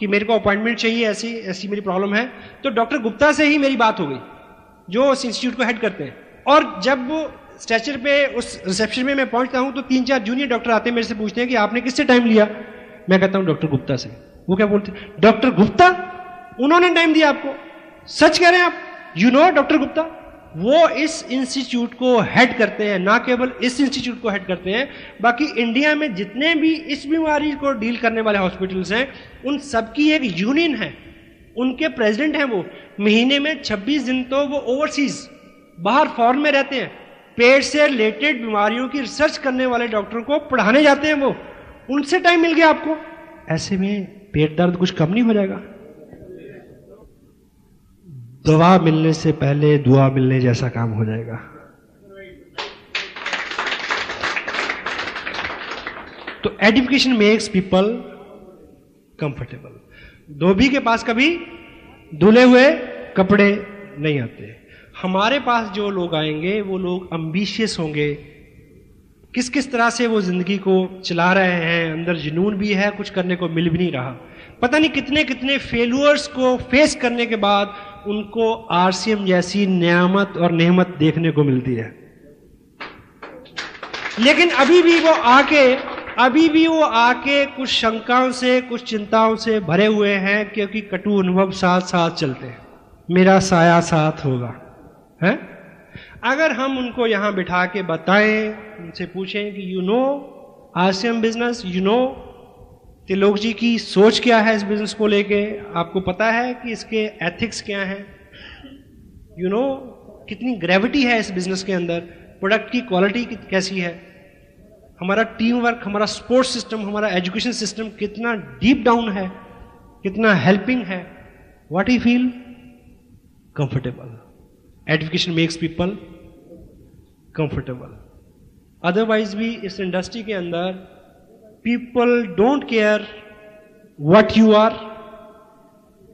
कि मेरे को अपॉइंटमेंट चाहिए, ऐसी ऐसी मेरी प्रॉब्लम है। तो डॉक्टर गुप्ता से ही मेरी बात हो गई जो उस इंस्टीट्यूट को हेड करते हैं। और जब स्ट्रेचर पे उस रिसेप्शन में मैं पहुंचता हूं तो 3-4 जूनियर डॉक्टर आते हैं, मेरे से पूछते हैं कि आपने किससे टाइम लिया? मैं कहता हूं डॉक्टर गुप्ता से। वो क्या बोलते हैं, डॉक्टर गुप्ता, उन्होंने टाइम दिया आपको? सच कह रहे हैं आप? यू नो डॉक्टर गुप्ता, वो इस इंस्टीट्यूट को हेड करते हैं। ना केवल इस इंस्टीट्यूट को हेड करते हैं, बाकी इंडिया में जितने भी इस बीमारी को डील करने वाले हॉस्पिटल्स हैं उन सबकी एक यूनियन है, उनके प्रेसिडेंट हैं वो। महीने में 26 दिन तो वो ओवरसीज बाहर फॉरेन में रहते हैं, पेट से रिलेटेड बीमारियों की रिसर्च करने वाले डॉक्टरों को पढ़ाने जाते हैं वो। उनसे टाइम मिल गया आपको, ऐसे में पेट दर्द कुछ कम नहीं हो जाएगा? दवा मिलने से पहले दुआ मिलने जैसा काम हो जाएगा। तो एजुकेशन मेक्स पीपल कंफर्टेबल। धोबी के पास कभी धुले हुए कपड़े नहीं आते। हमारे पास जो लोग आएंगे वो लोग अम्बिशियस होंगे, किस किस तरह से वो ज़िंदगी को चला रहे हैं, अंदर जुनून भी है, कुछ करने को मिल भी नहीं रहा। पता नहीं कितने कितने फेलुअर्स को फेस करने के बाद उनको आरसीएम जैसी नियामत और नेमत देखने को मिलती है, लेकिन अभी भी वो आके कुछ शंकाओं से, कुछ चिंताओं से भरे हुए हैं, क्योंकि कटु अनुभव साथ साथ चलते हैं। मेरा साया साथ होगा है। अगर हम उनको यहाँ बिठा के बताएं, उनसे पूछें कि you know RCM business, you know तिलोक ji की सोच क्या है इस बिजनेस को लेके, आपको पता है कि इसके एथिक्स क्या हैं, यू नो कितनी ग्रेविटी है इस बिजनेस के अंदर, प्रोडक्ट की क्वालिटी कैसी है, हमारा टीम वर्क, हमारा स्पोर्ट्स सिस्टम, हमारा एजुकेशन सिस्टम कितना डीप डाउन है, कितना हेल्पिंग है, what you feel comfortable, education makes people comfortable. Otherwise भी इस इंडस्ट्री के अंदर people don't care what you are,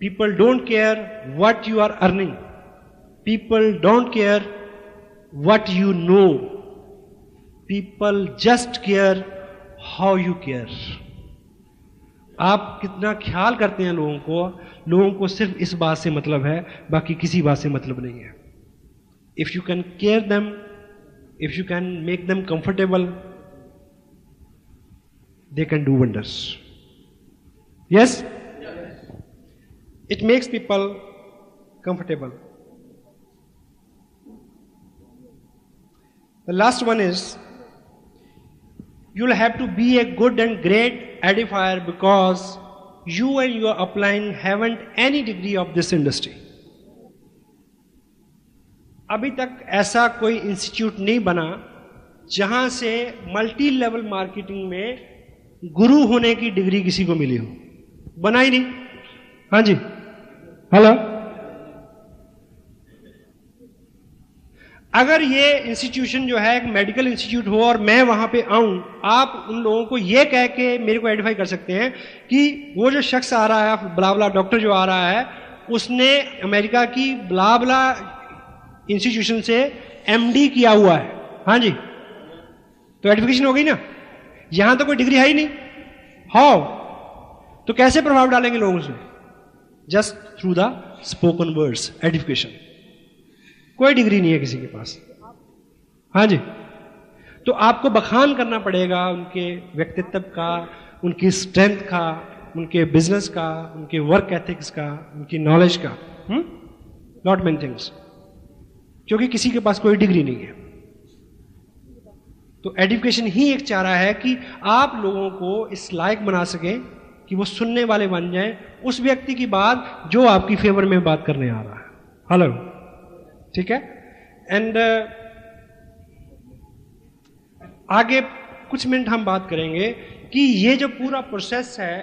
people don't care what you are earning, people don't care what you know, people just care how you care। आप कितना ख्याल करते हैं लोगों को, सिर्फ इस बात से मतलब है, बाकी किसी बात से मतलब नहीं है। if you can care them, if you can make them comfortable, they can do wonders. Yes? Yes, it makes people comfortable. The last one is you'll have to be a good and great edifier because you and your upline haven't any degree of this industry. अभी तक ऐसा कोई institute नहीं बना जहां से multi level marketing में गुरु होने की डिग्री किसी को मिली हो, बना ही नहीं। हाँ जी, हेलो। अगर ये इंस्टीट्यूशन जो है एक मेडिकल इंस्टीट्यूट हो और मैं वहां पे आऊं, आप उन लोगों को ये कह के मेरे को आइडेंटिफाई कर सकते हैं कि वो जो शख्स आ रहा है, ब्लाबला डॉक्टर जो आ रहा है, उसने अमेरिका की ब्लाबला इंस्टीट्यूशन से एमडी किया हुआ है। हाँ जी, तो आइडेंटिफिकेशन हो गई ना। यहां तो कोई डिग्री है ही नहीं, हाउ तो कैसे प्रभाव डालेंगे लोगों से? Just through the spoken words edification. कोई डिग्री नहीं है किसी के पास। हाँ जी, तो आपको बखान करना पड़ेगा उनके व्यक्तित्व का, उनकी स्ट्रेंथ का, उनके बिजनेस का, उनके वर्क एथिक्स का, उनकी नॉलेज का, नॉट मेनी थिंग्स, क्योंकि किसी के पास कोई डिग्री नहीं है। तो एजुकेशन ही एक चारा है कि आप लोगों को इस लायक बना सकें कि वो सुनने वाले बन जाएं उस व्यक्ति की बात जो आपकी फेवर में बात करने आ रहा है। हेलो, ठीक है। एंड आगे कुछ मिनट हम बात करेंगे कि ये जो पूरा प्रोसेस है,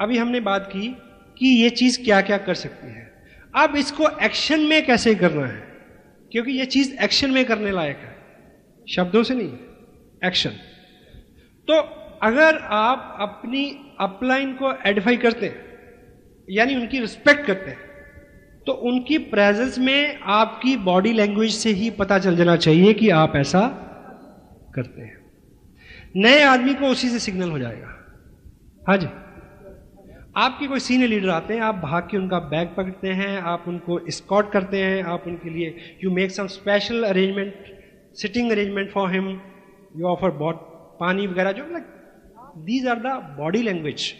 अभी हमने बात की कि ये चीज़ क्या क्या कर सकती है, अब इसको एक्शन में कैसे करना है, क्योंकि ये चीज़ एक्शन में करने लायक है, शब्दों से नहीं, एक्शन। तो अगर आप अपनी अपलाइन को एडिफाई करते हैं, यानी उनकी रिस्पेक्ट करते हैं, तो उनकी प्रेजेंस में आपकी बॉडी लैंग्वेज से ही पता चल जाना चाहिए कि आप ऐसा करते हैं। नए आदमी को उसी से सिग्नल हो जाएगा। हाँ जी, आपके कोई सीनियर लीडर आते हैं, आप भाग के उनका बैग पकड़ते हैं, आप उनको एस्कॉर्ट करते हैं, आप उनके लिए you make some special arrangement, sitting arrangement for him, you offer पानी वगैरह, जो like these are the body language.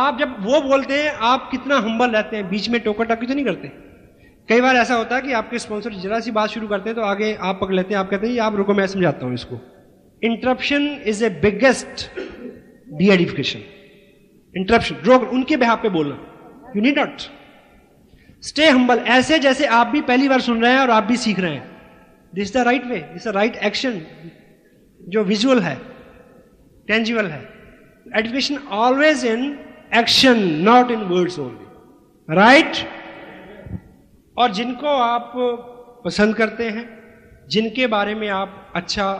आप जब वो बोलते हैं आप कितना हम्बल रहते हैं, बीच में टोकर टाकी तो नहीं करते। कई बार ऐसा होता है कि आपके स्पॉन्सर जरा सी बात शुरू करते हैं तो आगे आप पकड़ लेते हैं, आप कहते हैं आप रुको मैं समझाता हूँ इसको। Interruption is a biggest de edification. Interruption, रोक, उनके बिहाफ पे बोलना। You need not stay humble, ऐसे जैसे आप भी पहली बार सुन रहे हैं और आप भी सीख रहे हैं। This the right way, this the right action, जो विजुअल है, टेंजिबल है। Education always in action, not in words only, right. और जिनको आप पसंद करते हैं, जिनके बारे में आप अच्छा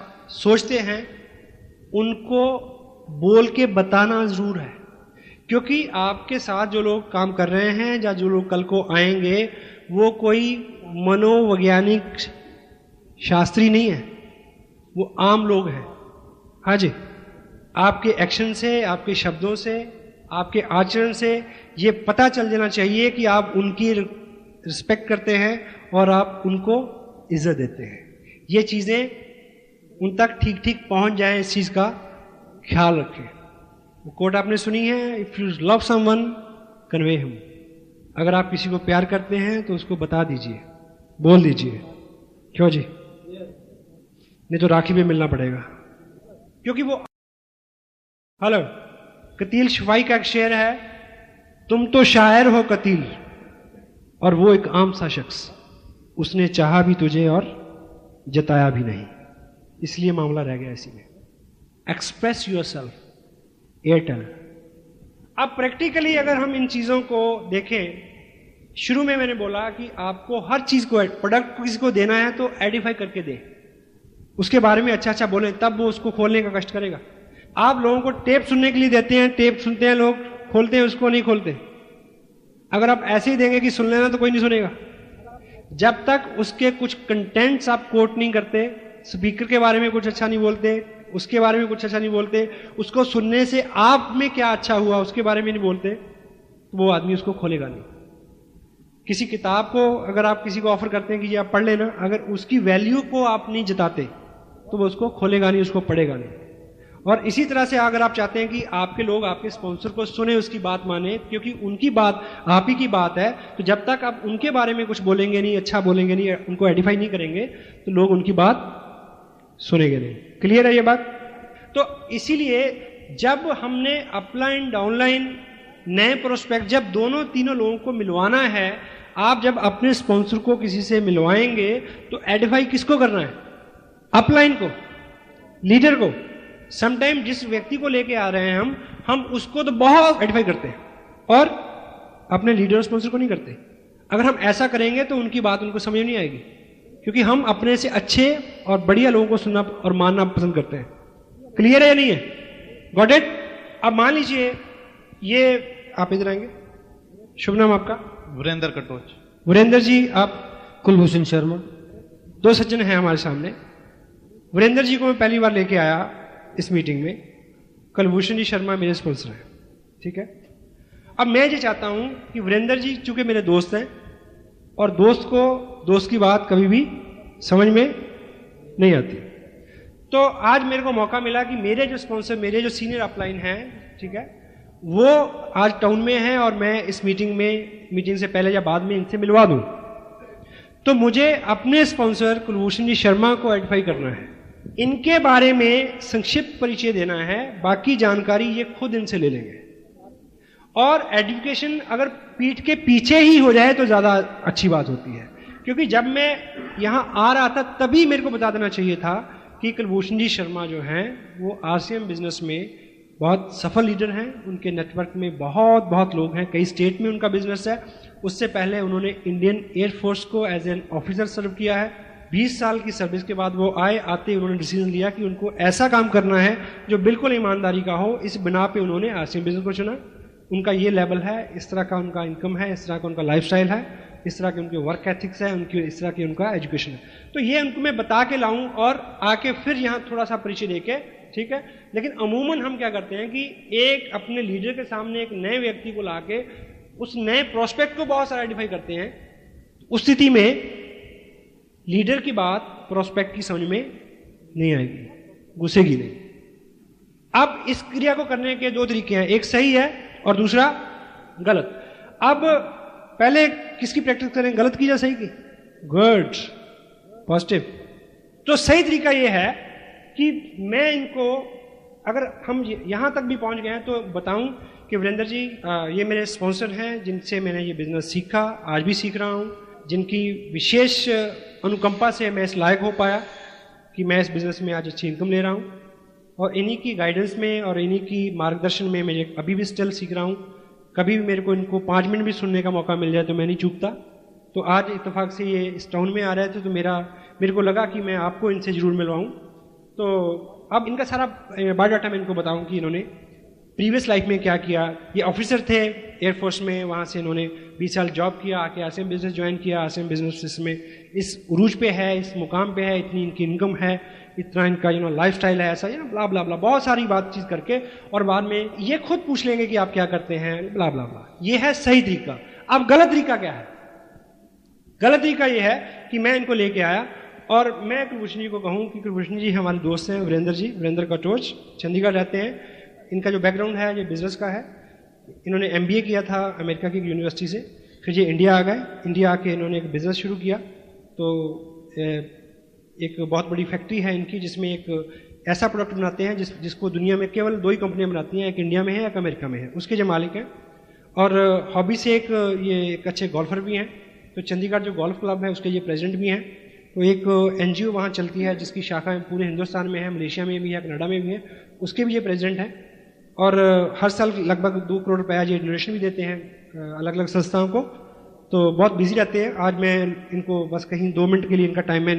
सोचते हैं, उनको बोल के बताना जरूर है क्योंकि आपके साथ जो लोग काम कर रहे हैं या जो लोग कल को आएंगे वो कोई मनोवैज्ञानिक शास्त्री नहीं है, वो आम लोग हैं। हाँ जी, आपके एक्शन से, आपके शब्दों से, आपके आचरण से ये पता चल जाना चाहिए कि आप उनकी रिस्पेक्ट करते हैं और आप उनको इज्जत देते हैं। ये चीज़ें उन तक ठीक ठीक पहुंच जाएं, इस चीज़ का ख्याल रखें। वो कोट आपने सुनी है, if you love someone convey him. अगर आप किसी को प्यार करते हैं तो उसको बता दीजिए, बोल दीजिए। क्यों जी? नहीं तो राखी में मिलना पड़ेगा, क्योंकि वो हेलो कतील शिवाई का एक शेर है, तुम तो शायर हो कतील और वो एक आम सा शख्स, उसने चाहा भी तुझे और जताया भी नहीं, इसलिए मामला रह गया इसी में। Express yourself Airtel. अब प्रैक्टिकली अगर हम इन चीज़ों को देखें, शुरू में मैंने बोला कि आपको हर चीज़ को, प्रोडक्ट किसी को देना है तो आइडेंटिफाई करके दें, उसके बारे में अच्छा अच्छा बोलें, तब वो उसको खोलने का कष्ट करेगा। आप लोगों को टेप सुनने के लिए देते हैं, टेप सुनते हैं लोग, खोलते हैं उसको, नहीं खोलते। अगर आप ऐसे ही देंगे कि सुन लेना तो कोई नहीं सुनेगा। जब तक उसके कुछ कंटेंट्स आप कोट नहीं करते, स्पीकर के बारे में कुछ अच्छा नहीं बोलते, उसके बारे में कुछ अच्छा नहीं बोलते, उसको सुनने से आप में क्या अच्छा हुआ उसके बारे में नहीं बोलते, तो वो आदमी उसको खोलेगा नहीं। किसी किताब को अगर आप किसी को ऑफर करते हैं कि ये आप पढ़ लेना, अगर उसकी वैल्यू को आप नहीं जताते तो वो उसको खोलेगा नहीं, उसको पढ़ेगा नहीं। और इसी तरह से अगर आप चाहते हैं कि आपके लोग आपके स्पॉन्सर को सुने, उसकी बात माने, क्योंकि उनकी बात आप ही की बात है, तो जब तक आप उनके बारे में कुछ बोलेंगे नहीं, अच्छा बोलेंगे नहीं, उनको आइडेंटिफाई नहीं करेंगे तो लोग उनकी बात सुनेंगे नहीं। क्लियर है ये बात? तो इसीलिए जब हमने अपलाइन डाउनलाइन नए प्रोस्पेक्ट, जब दोनों तीनों लोगों को मिलवाना है, आप जब अपने स्पॉन्सर को किसी से मिलवाएंगे तो आइडेंटिफाई किसको करना है? अपलाइन को, लीडर को। समटाइम जिस व्यक्ति को लेके आ रहे हैं हम उसको तो बहुत आइडेंटिफाई करते हैं और अपने लीडर स्पॉन्सर को नहीं करते। अगर हम ऐसा करेंगे तो उनकी बात उनको समझ नहीं आएगी, क्योंकि हम अपने से अच्छे और बढ़िया लोगों को सुनना और मानना पसंद करते हैं। क्लियर है या नहीं है? Got it? अब मान लीजिए ये आप इधर आएंगे। शुभ नाम आपका? वीरेंद्र कटोच। वीरेंद्र जी, आप? कुलभूषण शर्मा। दो सज्जन हैं हमारे सामने। वीरेंद्र जी को मैं पहली बार लेके आया इस मीटिंग में, कुलभूषण जी शर्मा मेरे स्पॉन्सर हैं, ठीक है। अब मैं ये चाहता हूं कि वीरेंद्र जी चूंकि मेरे दोस्त हैं और दोस्त को दोस्त की बात कभी भी समझ में नहीं आती, तो आज मेरे को मौका मिला कि मेरे जो स्पॉन्सर, मेरे जो सीनियर अपलाइन हैं, ठीक है, वो आज टाउन में हैं और मैं इस मीटिंग में, मीटिंग से पहले या बाद में इनसे मिलवा दूँ, तो मुझे अपने स्पॉन्सर कुलभूषण जी शर्मा को आइडेंटिफाई करना है, इनके बारे में संक्षिप्त परिचय देना है, बाकी जानकारी ये खुद इनसे ले लेंगे। और एजुकेशन अगर पीठ के पीछे ही हो जाए तो ज़्यादा अच्छी बात होती है, क्योंकि जब मैं यहाँ आ रहा था तभी मेरे को बता देना चाहिए था कि कुलभूषण जी शर्मा जो हैं वो आरसीएम बिजनेस में बहुत सफल लीडर हैं, उनके नेटवर्क में बहुत बहुत लोग हैं, कई स्टेट में उनका बिजनेस है। उससे पहले उन्होंने इंडियन एयरफोर्स को एज एन ऑफिसर सर्व किया है। 20 साल की सर्विस के बाद वो आते ही उन्होंने डिसीजन लिया कि उनको ऐसा काम करना है जो बिल्कुल ईमानदारी का हो। इस बिना पे उन्होंने आरसीएम बिजनेस को चुना। उनका ये लेवल है, इस तरह का उनका इनकम है, इस तरह का उनका लाइफस्टाइल है, इस तरह के उनके वर्क एथिक्स है, उनकी इस तरह की उनका एजुकेशन है। तो ये उनको मैं बता के लाऊं और आके फिर यहाँ थोड़ा सा परिचय दे के, ठीक है। लेकिन अमूमन हम क्या करते हैं कि एक अपने लीडर के सामने एक नए व्यक्ति को ला के उस नए प्रोस्पेक्ट को बहुत सारा आइडेंटिफाई करते हैं। उस स्थिति में लीडर की बात प्रोस्पेक्ट की समझ में नहीं आएगी, घुसेगी नहीं। अब इस क्रिया को करने के दो तरीके हैं, एक सही है और दूसरा गलत। अब पहले किसकी प्रैक्टिस करें, गलत की या सही की? Good, positive. तो सही तरीका यह है कि मैं इनको, अगर हम यहाँ तक भी पहुँच गए हैं तो बताऊं कि वीरेंद्र जी ये मेरे स्पॉन्सर हैं, जिनसे मैंने ये बिजनेस सीखा, आज भी सीख रहा हूँ, जिनकी विशेष अनुकंपा से मैं इस लायक हो पाया कि मैं इस बिज़नेस में आज अच्छी इनकम ले रहा हूँ, और इन्हीं की गाइडेंस में और इन्हीं की मार्गदर्शन में मैं अभी भी स्टिल सीख रहा हूँ। कभी भी मेरे को इनको 5 मिनट भी सुनने का मौका मिल जाए तो मैं नहीं चूकता। तो आज इत्तेफाक से ये इस टाउन में आ रहे थे तो मेरे को लगा कि मैं आपको इनसे ज़रूर मिलवाऊँ। तो अब इनका सारा बायोडाटा मैं इनको बताऊँ कि इन्होंने प्रीवियस लाइफ में क्या किया। ये ऑफिसर थे एयरफोर्स में, वहाँ से इन्होंने 20 साल जॉब किया, आके आरसीएम बिजनेस ज्वाइन किया। आरसीएम बिजनेस इसमें इस उरूज पे है, इस मुकाम पे है, इतनी इनकी इनकम है, इतना इनका लाइफस्टाइल है, ऐसा ब्ला ब्ला ब्ला बहुत सारी बातचीत करके, और बाद में ये खुद पूछ लेंगे कि आप क्या करते हैं ब्ला ब्ला ब्ला। ये है सही तरीका। अब गलत तरीका क्या है? गलत तरीका ये है कि मैं इनको लेके आया और मैं कृष्ण जी को कहूँ कि कृष्ण जी हमारे दोस्त हैं, वीरेंद्र जी, वीरेंद्र कटोच, चंडीगढ़ रहते हैं, इनका जो बैकग्राउंड है ये बिजनेस का है, इन्होंने MBA किया था अमेरिका की यूनिवर्सिटी से, फिर ये इंडिया आ गए, इंडिया आके इन्होंने एक बिज़नेस शुरू किया। तो एक बहुत बड़ी फैक्ट्री है इनकी जिसमें एक ऐसा प्रोडक्ट बनाते हैं जिसको दुनिया में केवल 2 ही कंपनियाँ बनाती हैं, एक इंडिया में है, एक अमेरिका में है, उसके जो मालिक हैं। और हॉबी से एक अच्छे गोल्फर भी हैं, तो चंडीगढ़ जो गोल्फ क्लब है उसके ये प्रेजिडेंट भी हैं। तो एक NGO वहाँ चलती है जिसकी शाखाएं पूरे हिंदुस्तान में है, मलेशिया में भी है, कनाडा में भी है, उसके भी ये प्रेजिडेंट हैं। और हर साल लगभग 2 करोड़ रुपया ये डोनेशन भी देते हैं अलग अलग संस्थाओं को। तो बहुत बिजी रहते हैं। आज मैं इनको बस कहीं 2 मिनट के लिए इनका टाइम मैं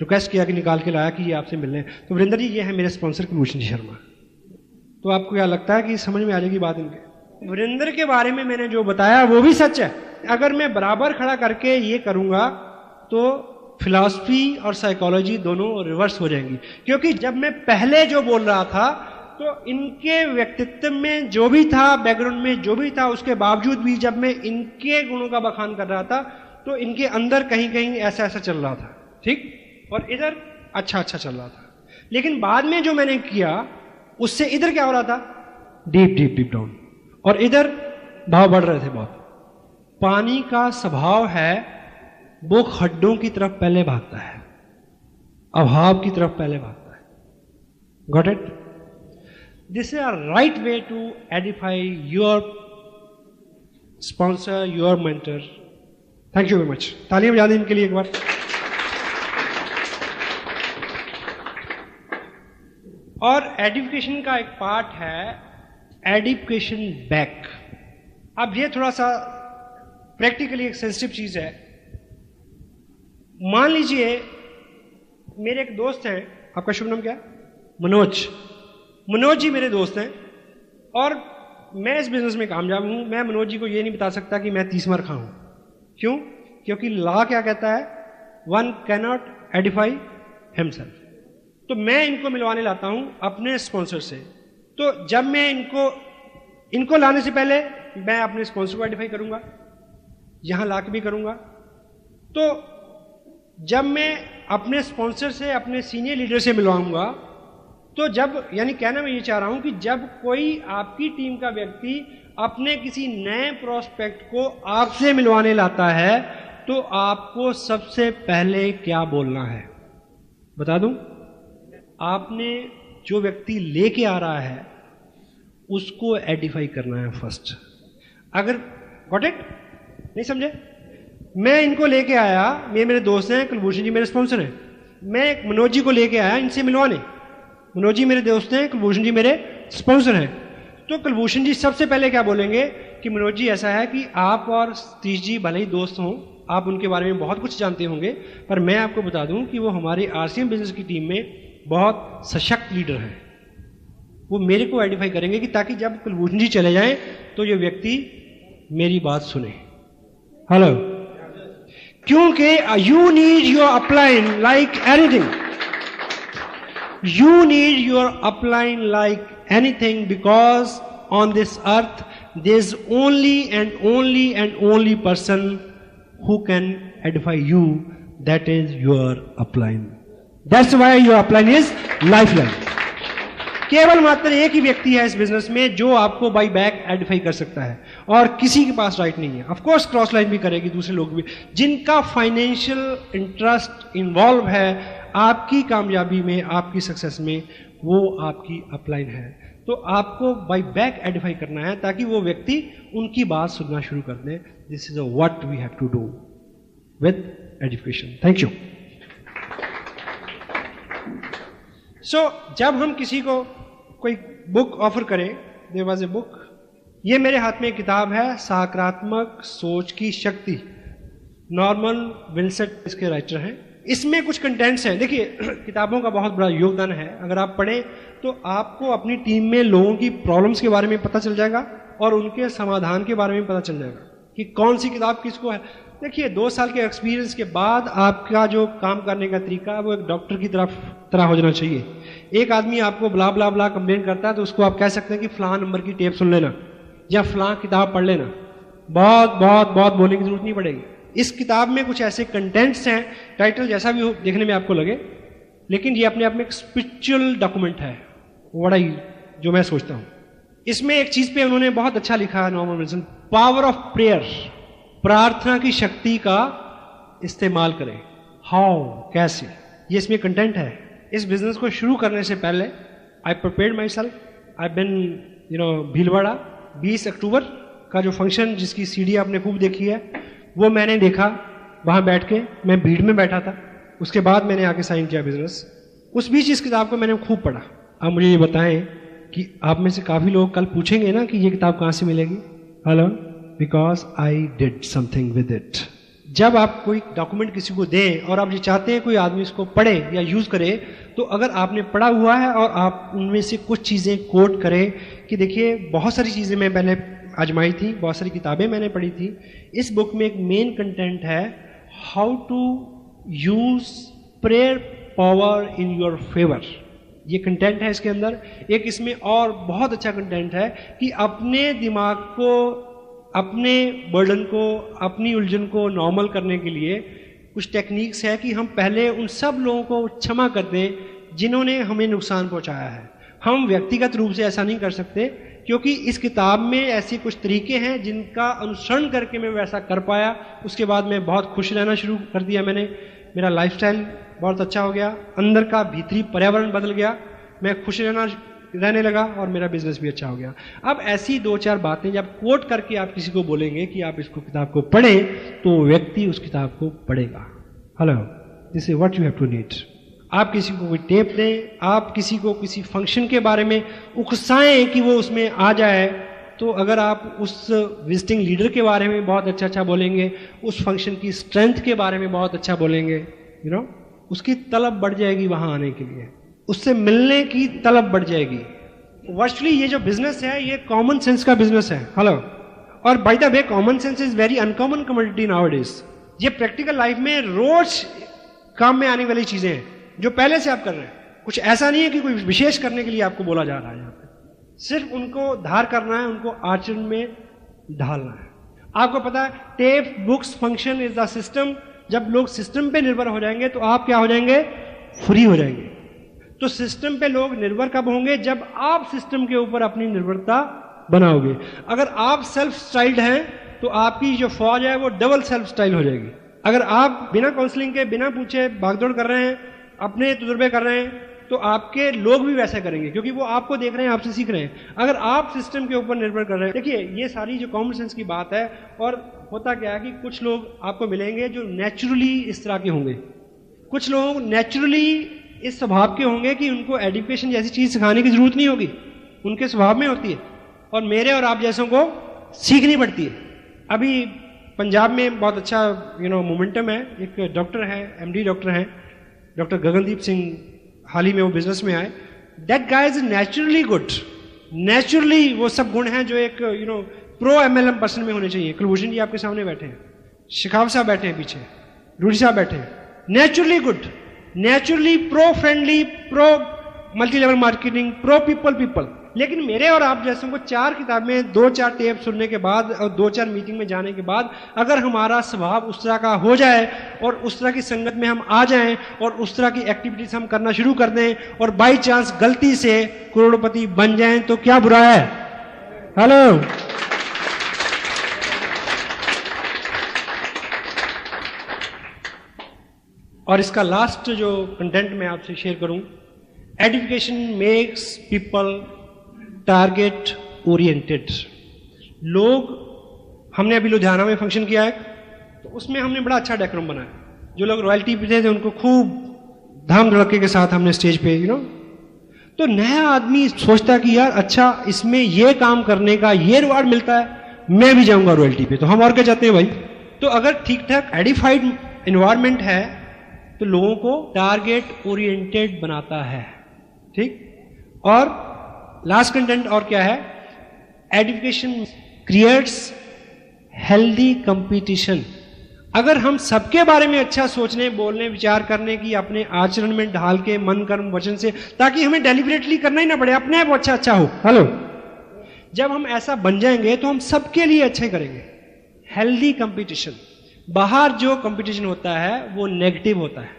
रिक्वेस्ट किया कि निकाल के लाया कि ये आपसे मिलने। तो वीरेंद्र जी, ये है मेरे स्पॉन्सर कुलभूषण शर्मा। तो आपको क्या लगता है कि समझ में आ जाएगी बात इनके? वीरेंद्र के बारे में मैंने जो बताया वो भी सच है। अगर मैं बराबर खड़ा करके ये करूँगा तो फिलॉसफी और साइकोलॉजी दोनों रिवर्स हो जाएंगी, क्योंकि जब मैं पहले जो बोल रहा था तो इनके व्यक्तित्व में जो भी था, बैकग्राउंड में जो भी था, उसके बावजूद भी जब मैं इनके गुणों का बखान कर रहा था तो इनके अंदर कहीं कहीं ऐसा ऐसा चल रहा था, ठीक, और इधर अच्छा अच्छा चल रहा था। लेकिन बाद में जो मैंने किया उससे इधर क्या हो रहा था, डीप डीप डीप डाउन, और इधर भाव बढ़ रहे थे बहुत। पानी का स्वभाव है वो खड्डों की तरफ पहले भागता है, अभाव की तरफ पहले भागता है। Got it? This is a right way to edify your sponsor, your mentor. Thank you very much. तालियां बजा दें इनके लिए एक बार। और एडिफिकेशन का एक पार्ट है एडिफिकेशन बैक। अब ये थोड़ा सा प्रैक्टिकली एक सेंसिटिव चीज है। मान लीजिए मेरे एक दोस्त हैं, आपका शुभ नाम क्या है? मनोज। मनोज जी मेरे दोस्त हैं और मैं इस बिजनेस में कामयाब हूँ। मैं मनोज जी को ये नहीं बता सकता कि मैं 30 मार खा हूँ। क्यों? क्योंकि लॉ क्या कहता है, one can not edify himself. तो मैं इनको मिलवाने लाता हूँ अपने स्पॉन्सर से। तो जब मैं इनको लाने से पहले मैं अपने स्पॉन्सर को एडिफाई करूँगा, यहाँ ला के भी करूँगा। तो जब मैं अपने स्पॉन्सर से अपने सीनियर लीडर से मिलवाऊंगा तो जब, यानी कहना मैं ये चाह रहा हूं कि जब कोई आपकी टीम का व्यक्ति अपने किसी नए प्रोस्पेक्ट को आपसे मिलवाने लाता है तो आपको सबसे पहले क्या बोलना है बता दूं? आपने जो व्यक्ति लेके आ रहा है उसको एडिफाई करना है फर्स्ट। अगर गॉट इट? नहीं समझे? मैं इनको लेके आया, ये मेरे दोस्त हैं, कुलभूषण जी मेरे स्पॉन्सर हैं, मैं मनोज जी को लेके आया इनसे मिलवाने। मनोज जी मेरे दोस्त हैं, कुलभूषण जी मेरे स्पॉन्सर हैं। तो कुलभूषण जी सबसे पहले क्या बोलेंगे कि मनोज जी ऐसा है कि आप और सतीश जी भले ही दोस्त हों, आप उनके बारे में बहुत कुछ जानते होंगे, पर मैं आपको बता दूं कि वो हमारे आरसीएम बिजनेस की टीम में बहुत सशक्त लीडर हैं। वो मेरे को आइडेंटिफाई करेंगे कि ताकि जब कुलभूषण जी चले जाएँ तो ये व्यक्ति मेरी बात सुने। हेलो? क्योंकि you need your upline like anything, you need your upline like anything, because on this earth there is only and only and only person who can edify you, that is your upline. That's why your upline is life line. केवल मात्र एक ही व्यक्ति है इस business में जो आपको by back Edify कर सकता है और किसी के पास राइट नहीं है। ऑफकोर्स क्रॉस लाइन भी करेगी, दूसरे लोग भी, जिनका फाइनेंशियल इंटरेस्ट इन्वॉल्व है आपकी कामयाबी में, आपकी सक्सेस में, वो आपकी अपलाइन है। तो आपको बाई बैक एडिफाई करना है ताकि वो व्यक्ति उनकी बात सुनना शुरू कर दे। This is a what we have to do with education. Thank you. So जब हम किसी को कोई बुक ऑफर करें, देयर वाज ए बुक, ये मेरे हाथ में एक किताब है, सकारात्मक सोच की शक्ति, नॉर्मन विल्सेट इसके राइटर हैं। इसमें कुछ कंटेंट्स हैं। देखिए किताबों का बहुत बड़ा योगदान है, अगर आप पढ़ें तो आपको अपनी टीम में लोगों की प्रॉब्लम्स के बारे में पता चल जाएगा और उनके समाधान के बारे में पता चल जाएगा कि कौन सी किताब किसको है। देखिए 2 साल के एक्सपीरियंस के बाद आपका जो काम करने का तरीका है वो एक डॉक्टर की तरह हो जाना चाहिए। एक आदमी आपको ब्ला ब्ला ब्ला कंप्लेन करता है तो उसको आप कह सकते हैं कि फलां नंबर की टेप सुन लेना या फलां किताब पढ़ लेना, बहुत बहुत बहुत बोलने की जरूरत नहीं पड़ेगी। इस किताब में कुछ ऐसे कंटेंट्स हैं, टाइटल जैसा भी हो देखने में आपको लगे, लेकिन ये अपने आप में एक स्पिरिचुअल डॉक्यूमेंट है, बड़ा ही जो मैं सोचता हूँ। इसमें एक चीज़ पे उन्होंने बहुत अच्छा लिखा है Norman Wilson, power of prayer, प्रार्थना की शक्ति का इस्तेमाल करें। हाउ, कैसे, ये इसमें कंटेंट है। इस बिजनेस को शुरू करने से पहले I prepared myself, I been भीलवाड़ा 20 October का जो फंक्शन जिसकी सीडी आपने खूब देखी है वो मैंने देखा, वहाँ बैठ के मैं भीड़ में बैठा था। उसके बाद मैंने आके साइन किया बिजनेस। उस बीच इस किताब को मैंने खूब पढ़ा। आप मुझे ये बताएं कि आप में से काफ़ी लोग कल पूछेंगे ना कि ये किताब कहाँ से मिलेगी। Hello, because I did something with it. जब आप कोई डॉक्यूमेंट किसी को दें और आप ये चाहते हैं कोई आदमी इसको पढ़े या यूज़ करे, तो अगर आपने पढ़ा हुआ है और आप उनमें से कुछ चीज़ें कोट करें कि देखिए बहुत सारी चीज़ें मैं पहले आजमाई थी, बहुत सारी किताबें मैंने पढ़ी थी। इस बुक में एक मेन कंटेंट है how to use prayer power in your favour, ये कंटेंट है इसके अंदर। एक इसमें और बहुत अच्छा कंटेंट है कि अपने दिमाग को, अपने बर्डन को, अपनी उलझन को नॉर्मल करने के लिए कुछ टेक्निक्स है कि हम पहले उन सब लोगों को क्षमा कर दें जिन्होंने हमें नुकसान पहुंचाया है। हम व्यक्तिगत रूप से ऐसा नहीं कर सकते, क्योंकि इस किताब में ऐसे कुछ तरीके हैं जिनका अनुसरण करके मैं वैसा कर पाया। उसके बाद मैं बहुत खुश रहना शुरू कर दिया मैंने, मेरा लाइफस्टाइल बहुत अच्छा हो गया, अंदर का भीतरी पर्यावरण बदल गया, मैं खुश रहने लगा और मेरा बिजनेस भी अच्छा हो गया। अब ऐसी 2-4 बातें जब कोट करके आप किसी को बोलेंगे कि आप इसको किताब को पढ़ें, तो व्यक्ति उस किताब को पढ़ेगा। Hello, this is what you have to need. आप किसी को कोई टेप दें, आप किसी को किसी फंक्शन के बारे में उकसाएं कि वो उसमें आ जाए, तो अगर आप उस विजिटिंग लीडर के बारे में बहुत अच्छा अच्छा बोलेंगे, उस फंक्शन की स्ट्रेंथ के बारे में बहुत अच्छा बोलेंगे, यू नो, उसकी तलब बढ़ जाएगी वहाँ आने के लिए, उससे मिलने की तलब बढ़ जाएगी। वर्चुअली ये जो बिजनेस है ये कॉमन सेंस का बिजनेस है। हेलो, और by the way common sense is very uncommon commodity nowadays. ये प्रैक्टिकल लाइफ में रोज काम में आने वाली चीज़ें हैं जो पहले से आप कर रहे हैं। कुछ ऐसा नहीं है कि कोई विशेष करने के लिए आपको बोला जा रहा है, यहाँ पे सिर्फ उनको धार करना है, उनको आचरण में ढालना है। आपको पता है tape, books, function is the system. जब लोग सिस्टम पे निर्भर हो जाएंगे तो आप क्या हो जाएंगे? फ्री हो जाएंगे। तो सिस्टम पे लोग निर्भर कब होंगे? जब आप सिस्टम के ऊपर अपनी निर्भरता बनाओगे। अगर आप सेल्फ स्टाइल्ड हैं तो आपकी जो फौज है वो डबल सेल्फ स्टाइल हो जाएगी। अगर आप बिना काउंसलिंग के, बिना पूछे भागदौड़ कर रहे हैं, अपने तजुर्बे कर रहे हैं, तो आपके लोग भी वैसा करेंगे, क्योंकि वो आपको देख रहे हैं, आपसे सीख रहे हैं। अगर आप सिस्टम के ऊपर निर्भर कर रहे हैं। देखिए ये सारी जो कॉमन सेंस की बात है, और होता क्या है कि कुछ लोग आपको मिलेंगे जो नेचुरली इस तरह के होंगे, कुछ लोग नेचुरली इस स्वभाव के होंगे कि उनको एजुकेशन जैसी चीज़ सिखाने की जरूरत नहीं होगी, उनके स्वभाव में होती है, और मेरे और आप जैसों को सीखनी पड़ती है। अभी पंजाब में बहुत अच्छा मोमेंटम है। एक डॉक्टर हैं, MD डॉक्टर हैं, डॉक्टर गगनदीप सिंह, हाल ही में वो बिजनेस में आए। That guy is naturally good, naturally वो सब गुण हैं जो एक प्रो MLM पर्सन में होने चाहिए। क्लोजियन जी आपके सामने बैठे हैं, शिकाफ साहब बैठे हैं पीछे, रूढ़ी साहब बैठे हैं, naturally good, naturally pro friendly, pro multi level marketing, pro people. लेकिन मेरे और आप जैसों को 4 किताबें, 2-4 टेप सुनने के बाद और 2-4 मीटिंग में जाने के बाद अगर हमारा स्वभाव उस तरह का हो जाए और उस तरह की संगत में हम आ जाएं और उस तरह की एक्टिविटीज हम करना शुरू कर दें और बाय चांस गलती से करोड़पति बन जाएं, तो क्या बुरा है? हेलो, और इसका लास्ट जो कंटेंट मैं आपसे शेयर करूं, education makes people target oriented. लोग, हमने अभी लुधियाना में फंक्शन किया है, तो उसमें हमने बड़ा अच्छा डेकोरम बनाया। जो लोग रॉयल्टी पे थे उनको खूब धाम धड़के के साथ हमने स्टेज पे तो नया आदमी सोचता कि यार अच्छा, इसमें ये काम करने का ये रिवार्ड मिलता है, मैं भी जाऊंगा रॉयल्टी पे, तो हम और क्या चाहते हैं भाई। तो अगर ठीक ठाक एडिफाइड इन्वायरमेंट है तो लोगों को टारगेट ओरिएंटेड बनाता है, ठीक। और लास्ट कंटेंट और क्या है, एजुकेशन क्रिएट्स हेल्दी कंपटीशन। अगर हम सबके बारे में अच्छा सोचने, बोलने, विचार करने की अपने आचरण में ढाल के मन, कर्म, वचन से, ताकि हमें डेलिबरेटली करना ही ना पड़े, अपने आप अच्छा अच्छा हो। हेलो, जब हम ऐसा बन जाएंगे तो हम सबके लिए अच्छे करेंगे। Healthy competition. बाहर जो कंपटीशन होता है वो नेगेटिव होता है।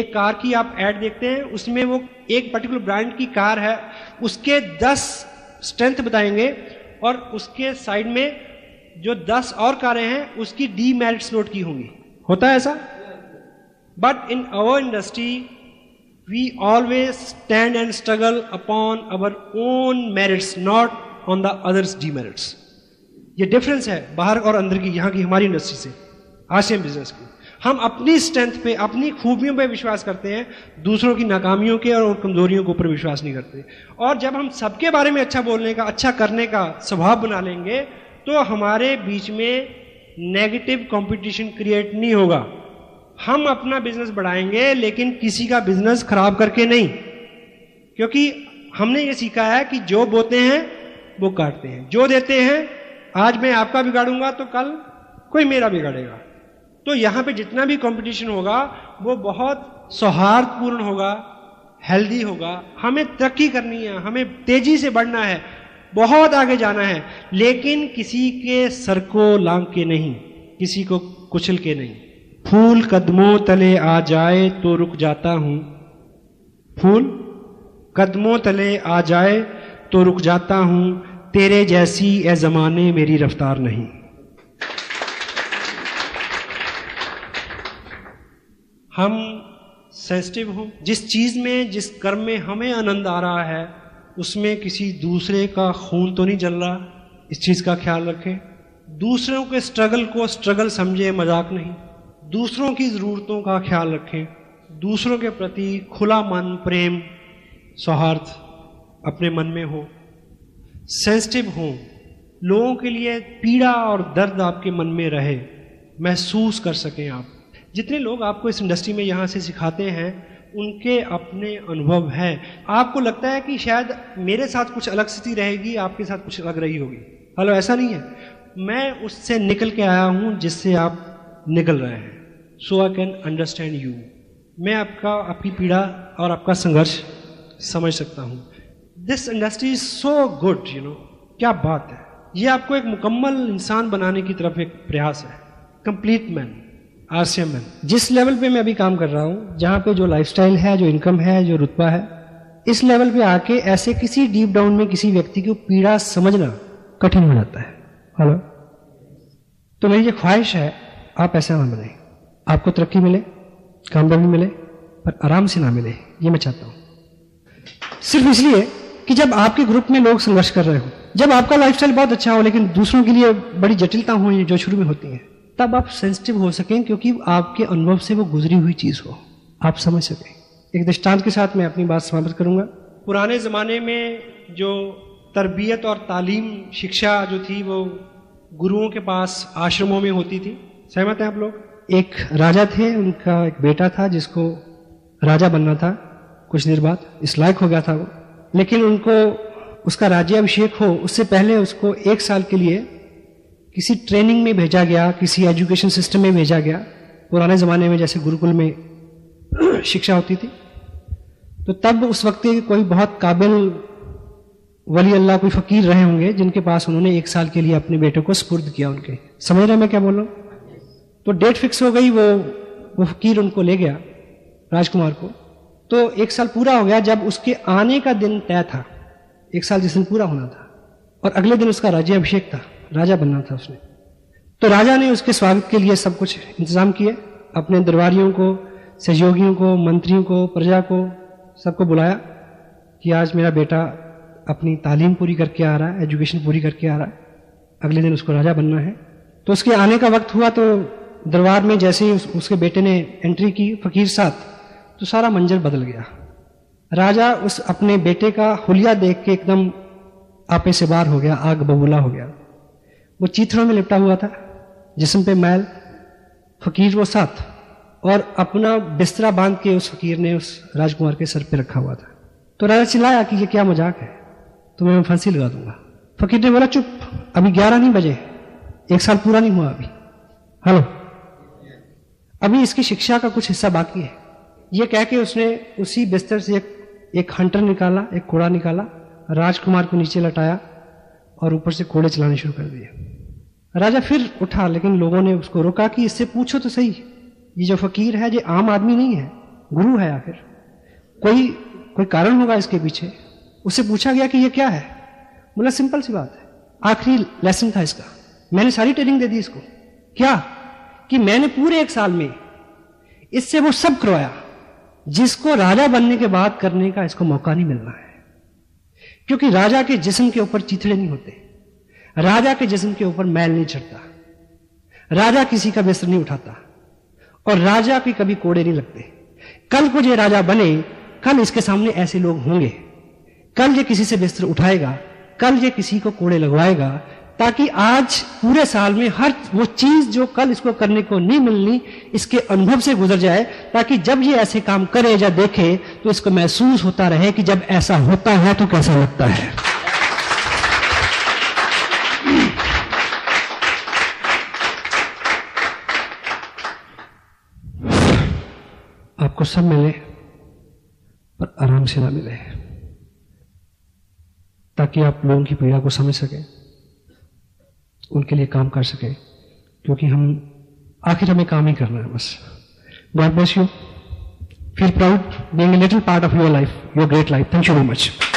एक कार की आप ऐड देखते हैं, उसमें वो एक पर्टिकुलर ब्रांड की कार है, उसके 10 स्ट्रेंथ बताएंगे और उसके साइड में जो 10 और कारें हैं उसकी डी मेरिट्स नोट की होंगी। होता है ऐसा? But in our industry we always stand and struggle upon our own merits, not on the others D merits. ये डिफरेंस है बाहर और अंदर की, यहाँ की हमारी इंडस्ट्री से, आरसीएम बिजनेस की। हम अपनी स्ट्रेंथ पे, अपनी खूबियों पे विश्वास करते हैं, दूसरों की नाकामियों के और कमजोरियों के ऊपर विश्वास नहीं करते। और जब हम सबके बारे में अच्छा बोलने का, अच्छा करने का स्वभाव बना लेंगे तो हमारे बीच में नेगेटिव कंपटीशन क्रिएट नहीं होगा। हम अपना बिजनेस बढ़ाएंगे लेकिन किसी का बिजनेस खराब करके नहीं, क्योंकि हमने ये सीखा है कि जो बोते हैं वो काटते हैं, जो देते हैं, आज मैं आपका बिगाड़ूंगा तो कल कोई मेरा बिगाड़ेगा। तो यहाँ पे जितना भी कंपटीशन होगा वो बहुत सौहार्दपूर्ण होगा, हेल्दी होगा। हमें तरक्की करनी है, हमें तेजी से बढ़ना है, बहुत आगे जाना है, लेकिन किसी के सर को लांग के नहीं, किसी को कुचल के नहीं। फूल कदमों तले आ जाए तो रुक जाता हूँ, फूल कदमों तले आ जाए तो रुक जाता हूँ, तेरे जैसी ए ज़माने मेरी रफ्तार नहीं। हम सेंसिटिव हों, जिस चीज़ में, जिस कर्म में हमें आनंद आ रहा है उसमें किसी दूसरे का खून तो नहीं जल रहा, इस चीज़ का ख्याल रखें। दूसरों के स्ट्रगल को स्ट्रगल समझे, मजाक नहीं। दूसरों की ज़रूरतों का ख्याल रखें। दूसरों के प्रति खुला मन, प्रेम, सौहार्द अपने मन में हो। सेंसिटिव हों, लोगों के लिए पीड़ा और दर्द आपके मन में रहे, महसूस कर सकें आप। जितने लोग आपको इस इंडस्ट्री में यहाँ से सिखाते हैं उनके अपने अनुभव हैं। आपको लगता है कि शायद मेरे साथ कुछ अलग स्थिति रहेगी, आपके साथ कुछ अलग रही होगी। हेलो, ऐसा नहीं है, मैं उससे निकल के आया हूँ जिससे आप निकल रहे हैं। So I can understand you. मैं आपका, आपकी पीड़ा और आपका संघर्ष समझ सकता हूँ। This industry is so good, you know, क्या बात है। ये आपको एक मुकम्मल इंसान बनाने की तरफ एक प्रयास है, कंप्लीट मैन, आरसीएम मैन। जिस लेवल पे मैं अभी काम कर रहा हूँ, जहाँ पे जो लाइफस्टाइल है, जो इनकम है, जो रुतबा है, इस लेवल पे आके ऐसे किसी डीप डाउन में किसी व्यक्ति की पीड़ा समझना कठिन हो जाता है। हेलो, तो मेरी ये ख्वाहिश है आप ऐसा ना बनाए। आपको तरक्की मिले, कामयाबी मिले, पर आराम से ना मिले, ये मैं चाहता हूँ। सिर्फ इसलिए कि जब आपके ग्रुप में लोग संघर्ष कर रहे हो, जब आपका लाइफस्टाइल बहुत अच्छा हो लेकिन दूसरों के लिए बड़ी जटिलता हो जो शुरू में होती है, तब आप सेंसिटिव हो सकें, क्योंकि आपके अनुभव से वो गुजरी हुई चीज़ हो, आप समझ सकें। एक दृष्टांत के साथ मैं अपनी बात समाप्त करूंगा। पुराने ज़माने में जो तरबियत और तालीम, शिक्षा जो थी, वो गुरुओं के पास आश्रमों में होती थी। सहमत हैं आप लोग? एक राजा थे, उनका एक बेटा था जिसको राजा बनना था। कुछ देर बाद इस लायक हो गया था वो, लेकिन उनको उसका राज्याभिषेक हो उससे पहले उसको 1 साल के लिए किसी ट्रेनिंग में भेजा गया, किसी एजुकेशन सिस्टम में भेजा गया। पुराने ज़माने में जैसे गुरुकुल में शिक्षा होती थी, तो तब उस वक्त कोई बहुत काबिल वली अल्लाह, कोई फ़कीर रहे होंगे जिनके पास उन्होंने 1 साल के लिए अपने बेटे को सुपुर्द किया उनके। समझ रहे मैं क्या बोल रहा हूँ? तो डेट फिक्स हो गई, वो फ़कीर उनको ले गया, राजकुमार को। तो 1 साल पूरा हो गया। जब उसके आने का दिन तय था, 1 साल जिस दिन पूरा होना था, और अगले दिन उसका राज्याभिषेक था, राजा बनना था उसने। तो राजा ने उसके स्वागत के लिए सब कुछ इंतजाम किया, अपने दरबारियों को, सहयोगियों को, मंत्रियों को, प्रजा को, सबको बुलाया कि आज मेरा बेटा अपनी तालीम पूरी करके आ रहा है, एजुकेशन पूरी करके आ रहा है, अगले दिन उसको राजा बनना है। तो उसके आने का वक्त हुआ, तो दरबार में जैसे ही उसके बेटे ने एंट्री की, फकीर साथ, तो सारा मंजर बदल गया। राजा उस अपने बेटे का हुलिया देख के एकदम आपे से बाहर हो गया, आग बबूला हो गया। वो चीथड़ों में लिपटा हुआ था, जिस्म पे मैल, फकीर वो साथ, और अपना बिस्तरा बांध के उस फकीर ने उस राजकुमार के सर पे रखा हुआ था। तो राजा चिल्लाया कि ये क्या मजाक है, तुम्हें मैं फांसी लगा दूंगा। फकीर ने बोला चुप, अभी 11 नहीं बजे, 1 साल पूरा नहीं हुआ अभी, हेलो, अभी इसकी शिक्षा का कुछ हिस्सा बाकी है। ये कह के उसने उसी बिस्तर से एक हंटर निकाला, एक कोड़ा निकाला, राजकुमार को नीचे लटाया और ऊपर से कोड़े चलाने शुरू कर दिए। राजा फिर उठा, लेकिन लोगों ने उसको रोका कि इससे पूछो तो सही, ये जो फकीर है ये आम आदमी नहीं है, गुरु है, आखिर कोई कारण होगा इसके पीछे। उससे पूछा गया कि ये क्या है, बोला सिंपल सी बात है, आखिरी लेसन था इसका, मैंने सारी ट्रेनिंग दे दी इसको। क्या कि मैंने पूरे 1 साल में इससे वो सब करवाया जिसको राजा बनने के बाद करने का इसको मौका नहीं मिलना है, क्योंकि राजा के जिस्म के ऊपर चीथड़े नहीं होते, राजा के जिस्म के ऊपर मैल नहीं चढ़ता, राजा किसी का बिस्तर नहीं उठाता और राजा के कभी कोड़े नहीं लगते। कल को ये राजा बने, कल इसके सामने ऐसे लोग होंगे, कल ये किसी से बिस्तर उठाएगा, कल ये किसी को कोड़े लगवाएगा, ताकि आज पूरे साल में हर वो चीज जो कल इसको करने को नहीं मिलनी, इसके अनुभव से गुजर जाए, ताकि जब ये ऐसे काम करे या देखे तो इसको महसूस होता रहे कि जब ऐसा होता है तो कैसा लगता है। आपको सब मिले पर आराम से ना मिले, ताकि आप लोगों की पीड़ा को समझ सकें, उनके लिए काम कर सकें, क्योंकि हम आखिर हमें काम ही करना है बस। God bless you, feel proud being a little part of your life, your great life. Thank you very much.